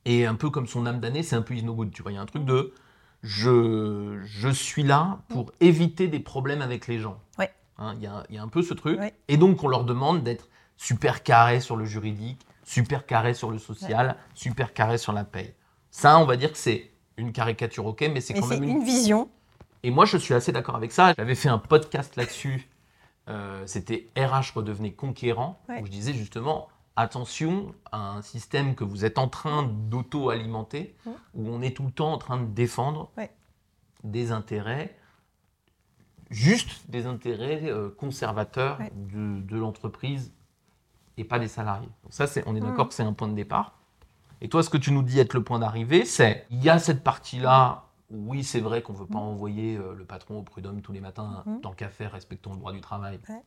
et un peu comme son âme damnée, c'est un peu is no good. Tu vois, il y a un truc de... Je, je suis là pour mmh. éviter des problèmes avec les gens. Il ouais. hein, y, y a un peu ce truc. Ouais. Et donc, on leur demande d'être super carré sur le juridique, super carré sur le social, ouais. super carré sur la paye. Ça, on va dire que c'est une caricature, OK, mais c'est mais quand c'est même une... une vision. Et moi, je suis assez d'accord avec ça. J'avais fait un podcast là-dessus. Euh, c'était « R H redevenait conquérant ouais. », où je disais justement… Attention à un système que vous êtes en train d'auto-alimenter, mmh. où on est tout le temps en train de défendre ouais. des intérêts, juste des intérêts euh, conservateurs ouais. de, de l'entreprise et pas des salariés. Donc ça, c'est, on est d'accord mmh. que c'est un point de départ. Et toi, ce que tu nous dis être le point d'arrivée, c'est il y a cette partie-là, où oui, c'est vrai qu'on ne veut pas mmh. envoyer euh, le patron au prud'homme tous les matins, mmh. tant qu'à faire, respectons le droit du travail. Ouais.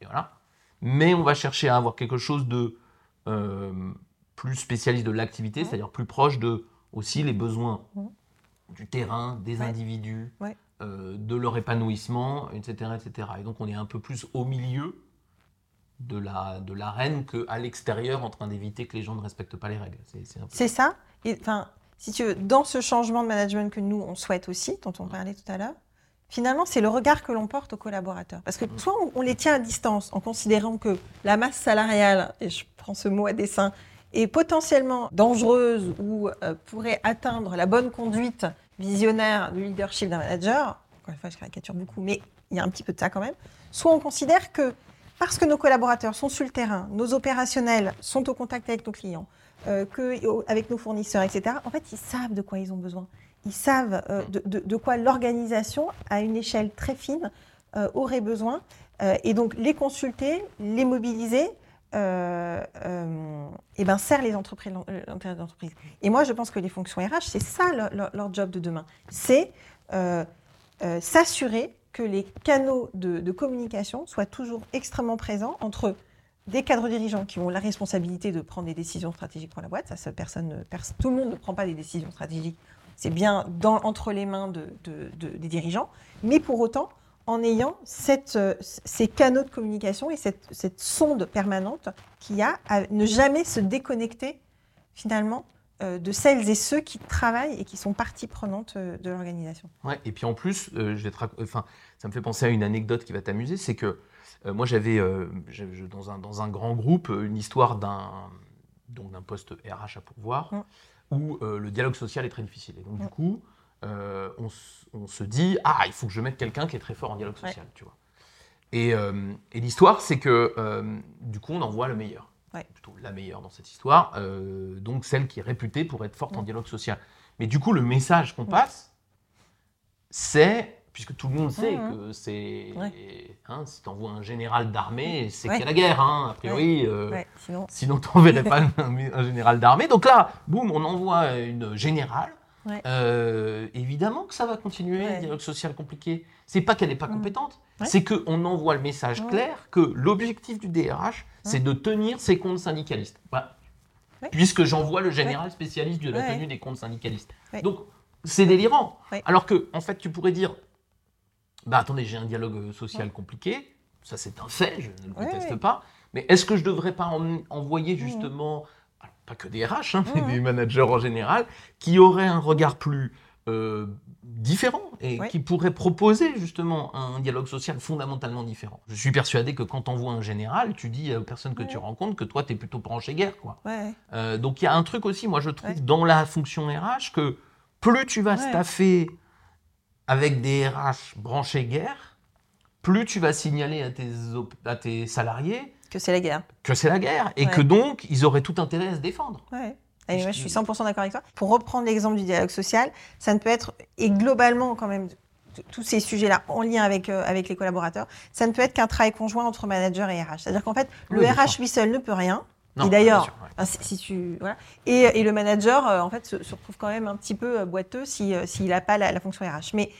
Et voilà. Mais on va chercher à avoir quelque chose de Euh, plus spécialiste de l'activité, ouais. c'est-à-dire plus proche de aussi les besoins ouais. du terrain, des ouais. individus, ouais. Euh, de leur épanouissement, et cetera, et cetera. Et donc, on est un peu plus au milieu de la, de l'arène qu'à l'extérieur en train d'éviter que les gens ne respectent pas les règles. C'est, c'est, un peu... c'est ça. Et, enfin, si tu veux, dans ce changement de management que nous, on souhaite aussi, dont on parlait tout à l'heure, finalement, c'est le regard que l'on porte aux collaborateurs. Parce que soit on, on les tient à distance en considérant que la masse salariale, et je prends ce mot à dessein, est potentiellement dangereuse ou euh, pourrait atteindre la bonne conduite visionnaire du leadership d'un manager. Encore une fois, je caricature beaucoup, mais il y a un petit peu de ça quand même. Soit on considère que parce que nos collaborateurs sont sur le terrain, nos opérationnels sont au contact avec nos clients, euh, que, avec nos fournisseurs, et cetera. En fait, ils savent de quoi ils ont besoin. Ils savent euh, de, de, de quoi l'organisation, à une échelle très fine, euh, aurait besoin. Euh, et donc, les consulter, les mobiliser, euh, euh, et ben, sert les entreprises, l'intérêt de l'entreprise. Et moi, je pense que les fonctions R H, c'est ça leur, leur job de demain. C'est euh, euh, s'assurer que les canaux de, de communication soient toujours extrêmement présents entre des cadres dirigeants qui ont la responsabilité de prendre des décisions stratégiques pour la boîte. Ça, ça personne, personne, tout le monde ne prend pas des décisions stratégiques. C'est bien dans, entre les mains de, de, de, des dirigeants, mais pour autant, en ayant cette, ces canaux de communication et cette, cette sonde permanente qu'il y a, à ne jamais se déconnecter, finalement, euh, de celles et ceux qui travaillent et qui sont partie prenante de l'organisation. Ouais, et puis en plus, euh, je vais te rac... enfin, ça me fait penser à une anecdote qui va t'amuser, c'est que euh, moi, j'avais, euh, j'avais dans, un, dans un grand groupe une histoire d'un, donc d'un poste R H à pourvoir, mmh. où euh, le dialogue social est très difficile. Et donc, ouais. du coup, euh, on, s- on se dit « Ah, il faut que je mette quelqu'un qui est très fort en dialogue social. Ouais. » tu vois. Et, euh, et l'histoire, c'est que, euh, du coup, on envoie le meilleur. Ouais. Plutôt la meilleure dans cette histoire. Euh, donc, celle qui est réputée pour être forte ouais. en dialogue social. Mais du coup, le message qu'on passe, ouais. c'est... Puisque tout le monde sait mmh, que c'est... Ouais. Hein, si tu envoies un général d'armée, c'est ouais. qu'il y a la guerre, hein, a priori. Ouais. Euh, ouais, sinon, sinon tu n'enverrais pas un, un général d'armée. Donc là, boum, on envoie une générale. Ouais. Euh, évidemment que ça va continuer, ouais. le dialogue social compliqué. Ce n'est pas qu'elle n'est pas mmh. compétente, ouais. c'est qu'on envoie le message ouais. clair que l'objectif du D R H, ouais. c'est de tenir ses comptes syndicalistes. Voilà. Ouais. Puisque j'envoie le général ouais. spécialiste de la ouais. tenue des comptes syndicalistes. Ouais. Donc, c'est délirant. Ouais. Alors que, en fait, tu pourrais dire... Bah attendez, j'ai un dialogue social ouais. compliqué, ça c'est un fait, je ne le ouais, conteste ouais. pas, mais est-ce que je ne devrais pas en, envoyer justement, mmh. alors, pas que des R H, hein, mais mmh. des managers en général, qui auraient un regard plus euh, différent et ouais. qui pourraient proposer justement un dialogue social fondamentalement différent. Je suis persuadé que quand on voit un général, tu dis aux personnes que ouais. tu rencontres que toi tu es plutôt branché guerre. Quoi. Ouais. Euh, donc il y a un truc aussi, moi je trouve ouais. dans la fonction R H que plus tu vas ouais. staffer avec des R H branchés guerre, plus tu vas signaler à tes, op- à tes salariés que c'est la guerre, que c'est la guerre, et ouais. que donc ils auraient tout intérêt à se défendre. Ouais. Et moi, je suis cent pour cent d'accord avec toi. Pour reprendre l'exemple du dialogue social, ça ne peut être, et globalement quand même, tous ces sujets-là en lien avec, euh, avec les collaborateurs, ça ne peut être qu'un travail conjoint entre manager et R H. C'est-à-dire qu'en fait, le, le R H lui seul ne peut rien. Non, et d'ailleurs, sûr, ouais. si tu, voilà. et, et le manager, euh, en fait, se, se retrouve quand même un petit peu boiteux si, euh, s'il n'a pas la, la fonction R H. Mais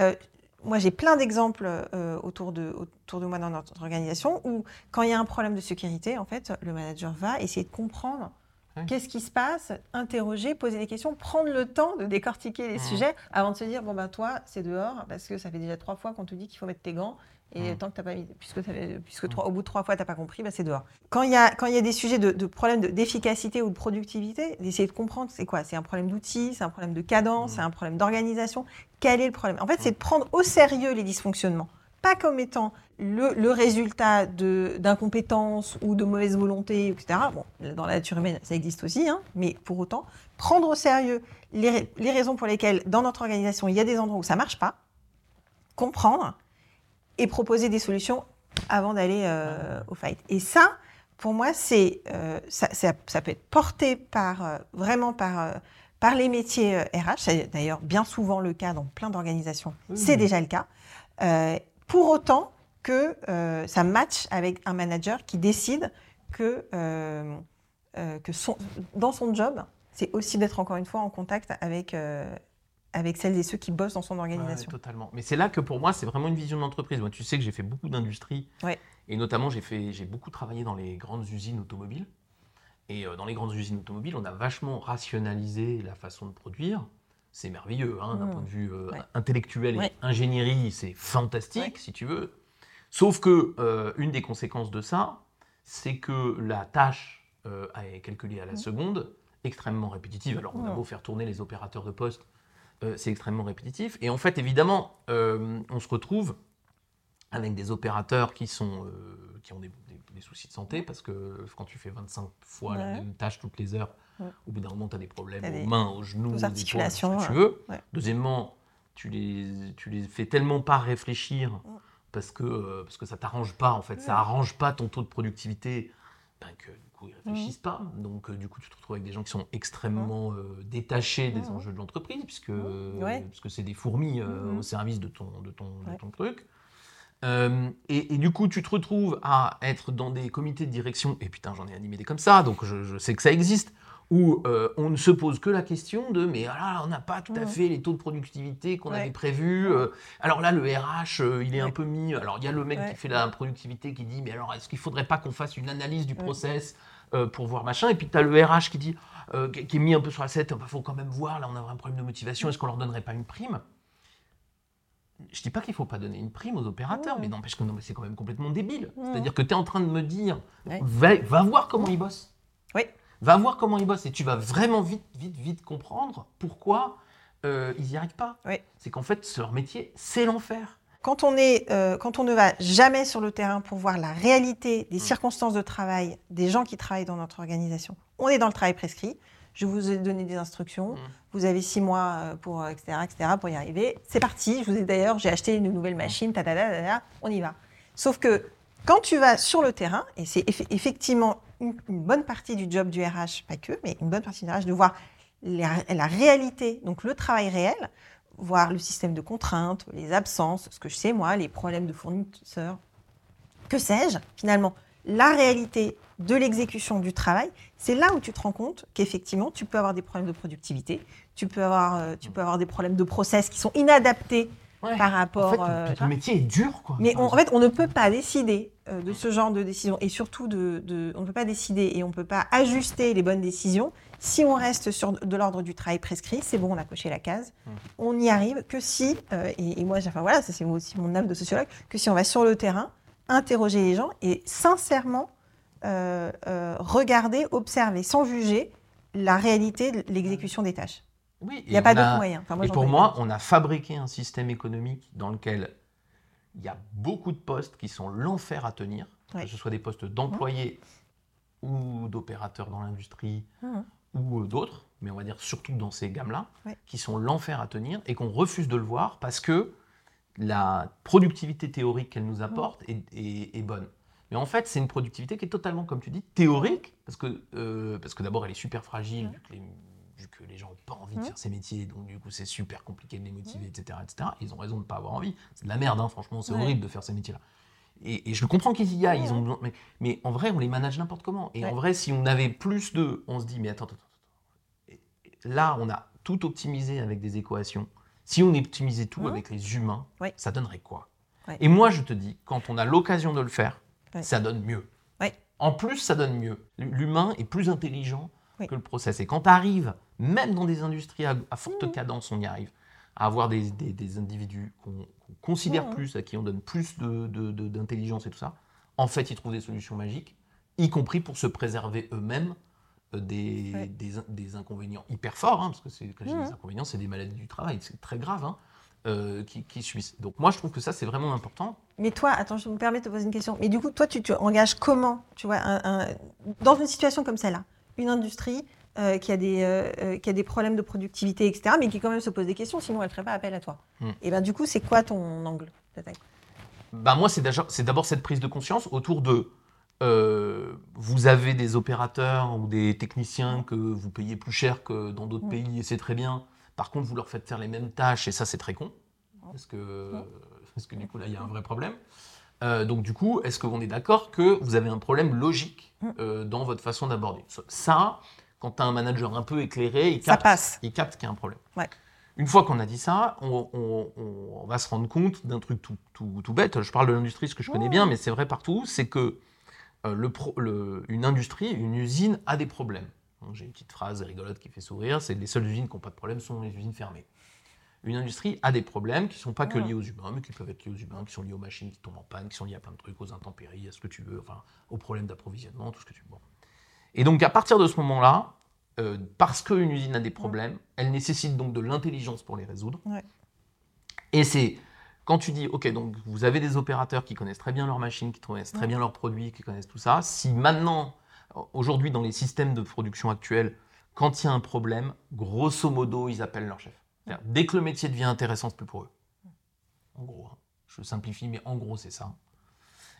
euh, moi, j'ai plein d'exemples euh, autour, de, autour de moi dans notre organisation où, quand il y a un problème de sécurité, en fait, le manager va essayer de comprendre ouais. qu'est-ce qui se passe, interroger, poser des questions, prendre le temps de décortiquer les ouais. sujets avant de se dire « Bon, ben toi, c'est dehors parce que ça fait déjà trois fois qu'on te dit qu'il faut mettre tes gants ». Et mmh. tant que t'as pas mis, puisque, puisque trois, au bout de trois fois, tu n'as pas compris, bah c'est dehors. Quand il y a, quand il y a des sujets de, de problèmes de, d'efficacité ou de productivité, d'essayer de comprendre, c'est quoi ? C'est un problème d'outils, c'est un problème de cadence, mmh. c'est un problème d'organisation. Quel est le problème ? En fait, c'est de prendre au sérieux les dysfonctionnements. Pas comme étant le, le résultat de, d'incompétence ou de mauvaise volonté, et cetera. Bon, dans la nature humaine, ça existe aussi, hein, mais pour autant, prendre au sérieux les, les raisons pour lesquelles, dans notre organisation, il y a des endroits où ça ne marche pas, comprendre, et proposer des solutions avant d'aller euh, au fight. Et ça, pour moi, c'est, euh, ça, ça, ça peut être porté par, euh, vraiment par, euh, par les métiers euh, R H. C'est d'ailleurs bien souvent le cas dans plein d'organisations. Mmh. C'est déjà le cas. Euh, pour autant que euh, ça matche avec un manager qui décide que, euh, euh, que son, dans son job, c'est aussi d'être encore une fois en contact avec... Euh, avec celles et ceux qui bossent dans son organisation. Ouais, totalement. Mais c'est là que pour moi, c'est vraiment une vision de l'entreprise. Moi, tu sais que j'ai fait beaucoup d'industrie. Ouais. Et notamment, j'ai, fait, j'ai beaucoup travaillé dans les grandes usines automobiles. Et euh, dans les grandes usines automobiles, on a vachement rationalisé la façon de produire. C'est merveilleux, hein, d'un mmh. point de vue euh, ouais. intellectuel et ouais. ingénierie. C'est fantastique, ouais. si tu veux. Sauf que euh, une des conséquences de ça, c'est que la tâche euh, est calculée à la seconde, extrêmement répétitive. Alors, on a beau faire tourner les opérateurs de poste, euh, c'est extrêmement répétitif. Et en fait, évidemment, euh, on se retrouve avec des opérateurs qui, sont, euh, qui ont des, des, des soucis de santé, parce que quand tu fais vingt-cinq fois ouais. la même tâche toutes les heures, ouais. au bout d'un moment, tu as des problèmes t'as des, aux mains, aux genoux, aux articulations, points, ce que tu veux. Ouais. Deuxièmement, tu les, tu les fais tellement pas réfléchir ouais. parce, que, euh, parce que ça t'arrange pas, en fait. Ouais. Ça arrange pas ton taux de productivité, ben que du coup, ils réfléchissent ouais. pas. Donc, euh, du coup, tu te retrouves avec des gens qui sont extrêmement ouais. euh, détachés des ouais. enjeux de l'entreprise, puisque, ouais. euh, puisque c'est des fourmis euh, ouais. au service de ton, de ton, ouais. de ton truc. Euh, et, et du coup, tu te retrouves à être dans des comités de direction, et putain, j'en ai animé des comme ça, donc je, je sais que ça existe, où euh, on ne se pose que la question de « mais ah là, on n'a pas tout à fait les taux de productivité qu'on ouais. avait prévus, euh, alors là, le R H, euh, il est ouais. un peu mis… » Alors, il y a le mec ouais. qui fait la productivité qui dit « mais alors, est-ce qu'il ne faudrait pas qu'on fasse une analyse du ouais. process euh, pour voir machin ?» Et puis, tu as le R H qui dit euh, « qui est mis un peu sur la tête, il faut quand même voir, là, on a un problème de motivation, est-ce qu'on leur donnerait pas une prime ?» Je ne dis pas qu'il ne faut pas donner une prime aux opérateurs, ouais. mais n'empêche que non, mais c'est quand même complètement débile. Ouais. C'est-à-dire que tu es en train de me dire, ouais. va, va voir comment ils bossent. Oui. Va voir comment ils bossent et tu vas vraiment vite, vite, vite comprendre pourquoi euh, ils n'y arrivent pas. Oui. C'est qu'en fait, leur métier, c'est l'enfer. Quand on, est, euh, quand on ne va jamais sur le terrain pour voir la réalité des mmh. circonstances de travail des gens qui travaillent dans notre organisation, on est dans le travail prescrit. Je vous ai donné des instructions, mmh. vous avez six mois pour, et cetera, et cetera, pour y arriver. C'est parti, je vous ai d'ailleurs, j'ai acheté une nouvelle machine, ta, ta, ta, ta, ta, on y va. Sauf que quand tu vas sur le terrain, et c'est eff- effectivement une, une bonne partie du job du R H, pas que, mais une bonne partie du R H, de voir la, la réalité, donc le travail réel, voir le système de contraintes, les absences, ce que je sais moi, les problèmes de fournisseurs, que sais-je, finalement, la réalité de l'exécution du travail, c'est là où tu te rends compte qu'effectivement, tu peux avoir des problèmes de productivité, tu peux avoir, tu peux avoir des problèmes de process qui sont inadaptés ouais. par rapport… En fait, euh, le métier est dur, quoi. Mais on, en fait, on ne peut pas décider euh, de ce genre de décision et surtout, de, de, on ne peut pas décider et on ne peut pas ajuster les bonnes décisions si on reste sur de l'ordre du travail prescrit. C'est bon, on a coché la case, mm. on n'y arrive que si, euh, et, et moi, enfin, voilà, ça, c'est aussi mon âme de sociologue, que si on va sur le terrain, interroger les gens et sincèrement euh, euh, regarder, observer, sans juger la réalité de l'exécution des tâches. Oui, il n'y a pas d'autre moyen. Enfin, moi, et pour moi, on a fabriqué un système économique dans lequel il y a beaucoup de postes qui sont l'enfer à tenir, ouais. que ce soit des postes d'employés mmh. ou d'opérateurs dans l'industrie mmh. ou d'autres, mais on va dire surtout dans ces gammes-là, ouais. qui sont l'enfer à tenir et qu'on refuse de le voir parce que la productivité théorique qu'elle nous apporte est, est, est bonne. Mais en fait, c'est une productivité qui est totalement, comme tu dis, théorique, parce que, euh, parce que d'abord, elle est super fragile, mmh. vu, que les, vu que les gens n'ont pas envie mmh. de faire ces métiers, donc du coup, c'est super compliqué de les motiver, mmh. et cetera, et cetera. Ils ont raison de ne pas avoir envie. C'est de la merde, hein, franchement, c'est ouais. horrible de faire ces métiers-là. Et, et je comprends qu'ils y aillent, ils ont besoin, mais, mais en vrai, on les manage n'importe comment. Et ouais. en vrai, si on avait plus d'eux, on se dit, mais attends, attends, attends. Là, on a tout optimisé avec des équations. Si on optimisait tout mmh. avec les humains, oui. ça donnerait quoi oui. Et moi, je te dis, quand on a l'occasion de le faire, oui. ça donne mieux. Oui. En plus, ça donne mieux. L'humain est plus intelligent oui. que le process. Et quand tu arrives, même dans des industries à, à forte mmh. cadence, on y arrive, à avoir des, des, des individus qu'on, qu'on considère mmh. plus, à qui on donne plus de, de, de, d'intelligence et tout ça, en fait, ils trouvent des solutions magiques, y compris pour se préserver eux-mêmes Des, ouais. des, des inconvénients hyper forts, hein, parce que c'est, quand je dis des inconvénients, c'est des maladies du travail, c'est très grave, hein, euh, qui, qui suivent. Donc moi, je trouve que ça, c'est vraiment important. Mais toi, attends, je me permets de te poser une question. Mais du coup, toi, tu, tu engages comment, tu vois, un, un, dans une situation comme celle-là, une industrie euh, qui, a des, euh, qui a des problèmes de productivité, et cetera, mais qui quand même se pose des questions, sinon elle ne ferait pas appel à toi. Hum. Et bien du coup, c'est quoi ton angle d'attaque ? Ben, moi, c'est d'abord, c'est d'abord cette prise de conscience autour de... Euh, vous avez des opérateurs ou des techniciens que vous payez plus cher que dans d'autres mmh. pays et c'est très bien. Par contre, vous leur faites faire les mêmes tâches et ça, c'est très con. Parce que, mmh. parce que du coup, là, il y a un vrai problème. Euh, donc du coup, est-ce qu'on est d'accord que vous avez un problème logique euh, dans votre façon d'aborder ? Ça, quand tu as un manager un peu éclairé, il capte, il capte qu'il y a un problème. Ouais. Une fois qu'on a dit ça, on, on, on va se rendre compte d'un truc tout, tout, tout bête. Je parle de l'industrie, ce que je connais mmh. bien, mais c'est vrai partout, c'est que Euh, le pro, le, une industrie, une usine a des problèmes. Donc, j'ai une petite phrase rigolote qui fait sourire, c'est les seules usines qui n'ont pas de problème sont les usines fermées. une industrie a des problèmes qui ne sont pas que liés aux humains, mais qui peuvent être liés aux humains, qui sont liés aux machines qui tombent en panne, qui sont liés à plein de trucs, aux intempéries, à ce que tu veux, enfin, aux problèmes d'approvisionnement, tout ce que tu veux. Bon. Et donc, à partir de ce moment-là, euh, parce qu'une usine a des problèmes, ouais. elle nécessite donc de l'intelligence pour les résoudre. Ouais. Et c'est quand tu dis, OK, donc vous avez des opérateurs qui connaissent très bien leurs machines, qui connaissent très ouais. bien leurs produits, qui connaissent tout ça. Si maintenant, aujourd'hui, dans les systèmes de production actuels, quand il y a un problème, grosso modo, ils appellent leur chef. C'est-à-dire, dès que le métier devient intéressant, c'est plus pour eux. En gros, hein. Je simplifie, mais en gros, c'est ça.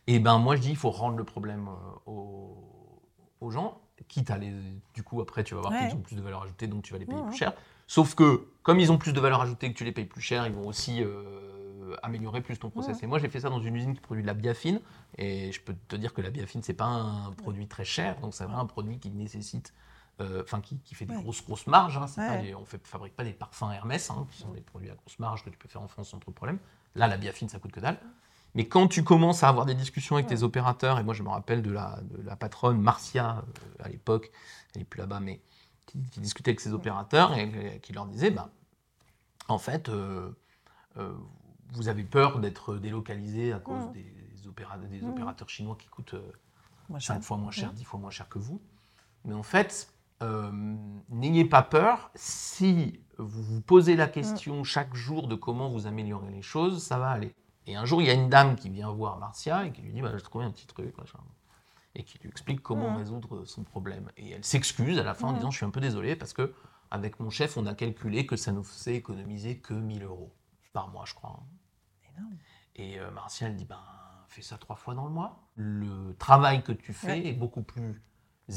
Et ben moi, je dis, il faut rendre le problème euh, aux... aux gens, quitte à les... Du coup, après, tu vas voir ouais. qu'ils ont plus de valeur ajoutée, donc tu vas les payer ouais. plus cher. Sauf que, comme ils ont plus de valeur ajoutée et que tu les payes plus cher, ils vont aussi euh, améliorer plus ton process. Ouais. Et moi, j'ai fait ça dans une usine qui produit de la biafine. Et je peux te dire que la biafine, c'est pas un produit très cher. Donc, c'est vraiment un produit qui nécessite... Enfin, euh, qui, qui fait des ouais. grosses, grosses marges. Hein. C'est ouais. pas les, on ne fabrique pas des parfums Hermès, hein, qui sont des produits à grosse marge que tu peux faire en France sans trop de problème. Là, la biafine, ça coûte que dalle. Mais quand tu commences à avoir des discussions avec ouais. tes opérateurs, et moi, je me rappelle de la, de la patronne Marcia, euh, à l'époque, elle n'est plus là-bas, mais qui, qui discutait avec ses opérateurs et, et qui leur disait, bah, en fait, euh, euh, vous avez peur d'être délocalisé à cause ouais. des, opéra- des opérateurs ouais. chinois qui coûtent euh, cinq fois moins cher, dix ouais. fois moins cher que vous. Mais en fait... Euh, n'ayez pas peur, si vous vous posez la question chaque jour de comment vous améliorez les choses, ça va aller. Et un jour, il y a une dame qui vient voir Marcia et qui lui dit bah, « j'ai trouvé un petit truc », et qui lui explique comment mmh. résoudre son problème. Et elle s'excuse à la fin mmh. en disant « je suis un peu désolée parce qu'avec mon chef, on a calculé que ça nous faisait économiser que mille euros par mois, je crois. » Énorme. Et euh, Marcia, elle dit bah, « fais ça trois fois dans le mois. Le travail que tu fais ouais. est beaucoup plus...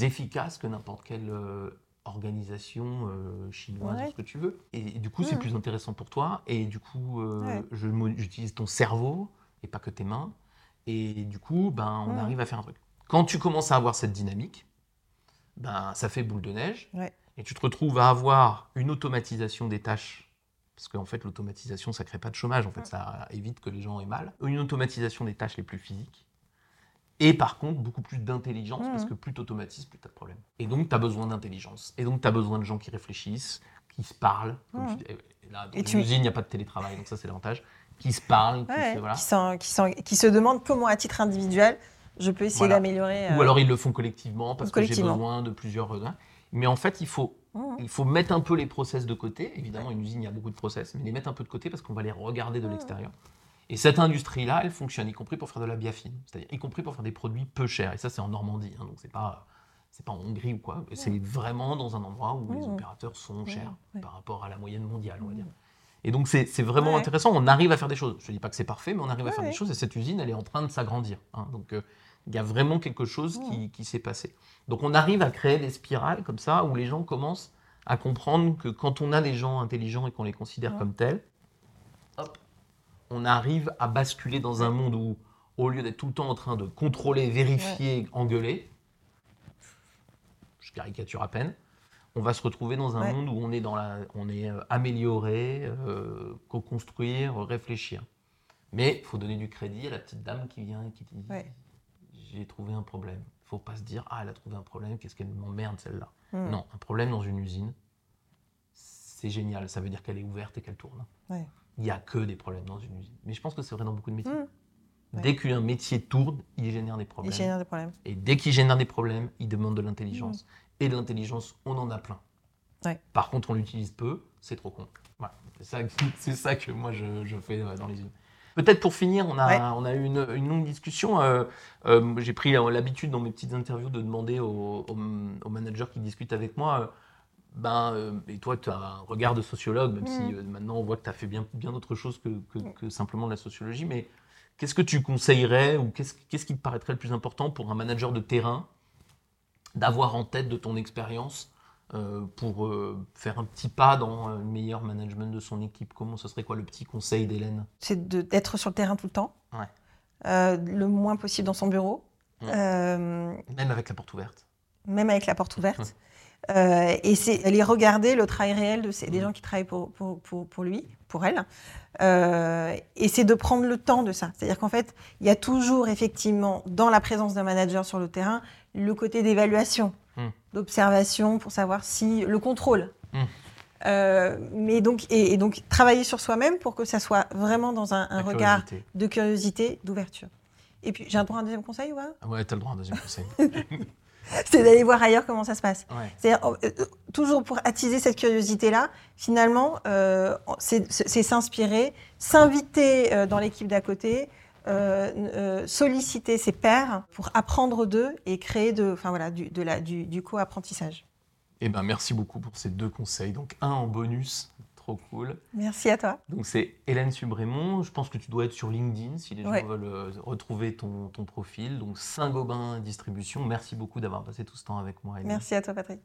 efficaces que n'importe quelle euh, organisation euh, chinoise, ouais. ce que tu veux. Et, et du coup, mmh. c'est plus intéressant pour toi. Et du coup, euh, ouais. je, j'utilise ton cerveau et pas que tes mains. Et du coup, ben, on mmh. arrive à faire un truc. Quand tu commences à avoir cette dynamique, ben, ça fait boule de neige. Ouais. Et tu te retrouves à avoir une automatisation des tâches. Parce qu'en fait, l'automatisation, ça ne crée pas de chômage. En fait, mmh. ça évite que les gens aient mal. Une automatisation des tâches les plus physiques. Et par contre, beaucoup plus d'intelligence, mmh. parce que plus tu automatises, plus tu as de problèmes. Et donc, tu as besoin d'intelligence. Et donc, tu as besoin de gens qui réfléchissent, qui se parlent. Comme mmh. tu... Et là, dans l'usine, il n'y a pas de télétravail, donc ça, c'est l'avantage. Qui se parlent, ouais, qui, se... Voilà. Qui, sont, qui, sont, qui se demandent comment, à titre individuel, je peux essayer voilà. d'améliorer. Euh... Ou alors, ils le font collectivement, parce collectivement. que j'ai besoin de plusieurs... Mais en fait, il faut, mmh. il faut mettre un peu les process de côté. Évidemment, ouais. une usine, il y a beaucoup de process, mais les mettre un peu de côté, parce qu'on va les regarder de mmh. l'extérieur. Et cette industrie-là, elle fonctionne, y compris pour faire de la biafine, c'est-à-dire y compris pour faire des produits peu chers. Et ça, c'est en Normandie, hein, donc c'est pas, c'est pas en Hongrie ou quoi. C'est mmh. vraiment dans un endroit où mmh. les opérateurs sont mmh. chers mmh. par rapport à la moyenne mondiale, on va dire. Et donc, c'est, c'est vraiment ouais. intéressant. On arrive à faire des choses. Je ne dis pas que c'est parfait, mais on arrive ouais. à faire des choses. Et cette usine, elle est en train de s'agrandir. Hein. Donc, il euh, y a vraiment quelque chose mmh. qui, qui s'est passé. Donc, on arrive à créer des spirales comme ça, où les gens commencent à comprendre que quand on a des gens intelligents et qu'on les considère mmh. comme tels, hop, on arrive à basculer dans un monde où, au lieu d'être tout le temps en train de contrôler, vérifier, ouais. engueuler, je caricature à peine, on va se retrouver dans un ouais. monde où on est, dans la, on est amélioré, euh, co-construire, réfléchir. Mais il faut donner du crédit à la petite dame qui vient et qui dit ouais. « j'ai trouvé un problème ». Il ne faut pas se dire « ah, elle a trouvé un problème, qu'est-ce qu'elle m'emmerde celle-là mm. ». Non, un problème dans une usine, c'est génial, ça veut dire qu'elle est ouverte et qu'elle tourne. Ouais. Il n'y a que des problèmes dans une usine. Mais je pense que c'est vrai dans beaucoup de métiers. Mmh, ouais. Dès qu'un métier tourne, il génère des problèmes. Il génère des problèmes. Et dès qu'il génère des problèmes, il demande de l'intelligence. Mmh. Et de l'intelligence, on en a plein. Ouais. Par contre, on l'utilise peu, c'est trop con. Voilà. C'est, ça, c'est ça que moi, je, je fais dans les usines. Peut-être pour finir, on a, ouais. on a eu une, une longue discussion. Euh, euh, j'ai pris l'habitude dans mes petites interviews de demander aux, aux, aux managers qui discutent avec moi euh, ben, euh, et toi, tu as un regard de sociologue, même mmh. si euh, maintenant on voit que tu as fait bien, bien d'autres choses que, que, que simplement de la sociologie, mais qu'est-ce que tu conseillerais ou qu'est-ce, qu'est-ce qui te paraîtrait le plus important pour un manager de terrain d'avoir en tête de ton expérience euh, pour euh, faire un petit pas dans le meilleur management de son équipe? Comment ce serait quoi le petit conseil d'Hélène? C'est de, d'être sur le terrain tout le temps, ouais. euh, le moins possible dans son bureau. Mmh. Euh, même avec la porte ouverte. Même avec la porte ouverte. Mmh. Euh, et c'est aller regarder le travail réel de ces, des gens qui travaillent pour, pour, pour, pour lui, pour elle. Euh, et c'est de prendre le temps de ça. C'est-à-dire qu'en fait, il y a toujours effectivement, dans la présence d'un manager sur le terrain, le côté d'évaluation, mmh. d'observation pour savoir si... le contrôle. Mmh. Euh, mais donc, et, et donc, travailler sur soi-même pour que ça soit vraiment dans un, un regard curiosité. de curiosité, d'ouverture. Et puis, j'ai le droit à un deuxième conseil ou pas ? Ouais, t'as le droit à un deuxième conseil. C'est d'aller voir ailleurs comment ça se passe. Ouais. C'est-à-dire, euh, toujours pour attiser cette curiosité-là, finalement, euh, c'est, c'est s'inspirer, s'inviter euh, dans l'équipe d'à côté, euh, euh, solliciter ses pairs pour apprendre d'eux et créer de, enfin, voilà, du, de la, du, du co-apprentissage. Eh ben, merci beaucoup pour ces deux conseils. Donc, un en bonus, trop cool. Merci à toi. Donc, c'est Hélène Subrémon. Je pense que tu dois être sur LinkedIn si les gens ouais. veulent euh, retrouver ton, ton profil. Donc, Saint-Gobain Distribution. Merci beaucoup d'avoir passé tout ce temps avec moi, Hélène. Merci à toi, Patrick.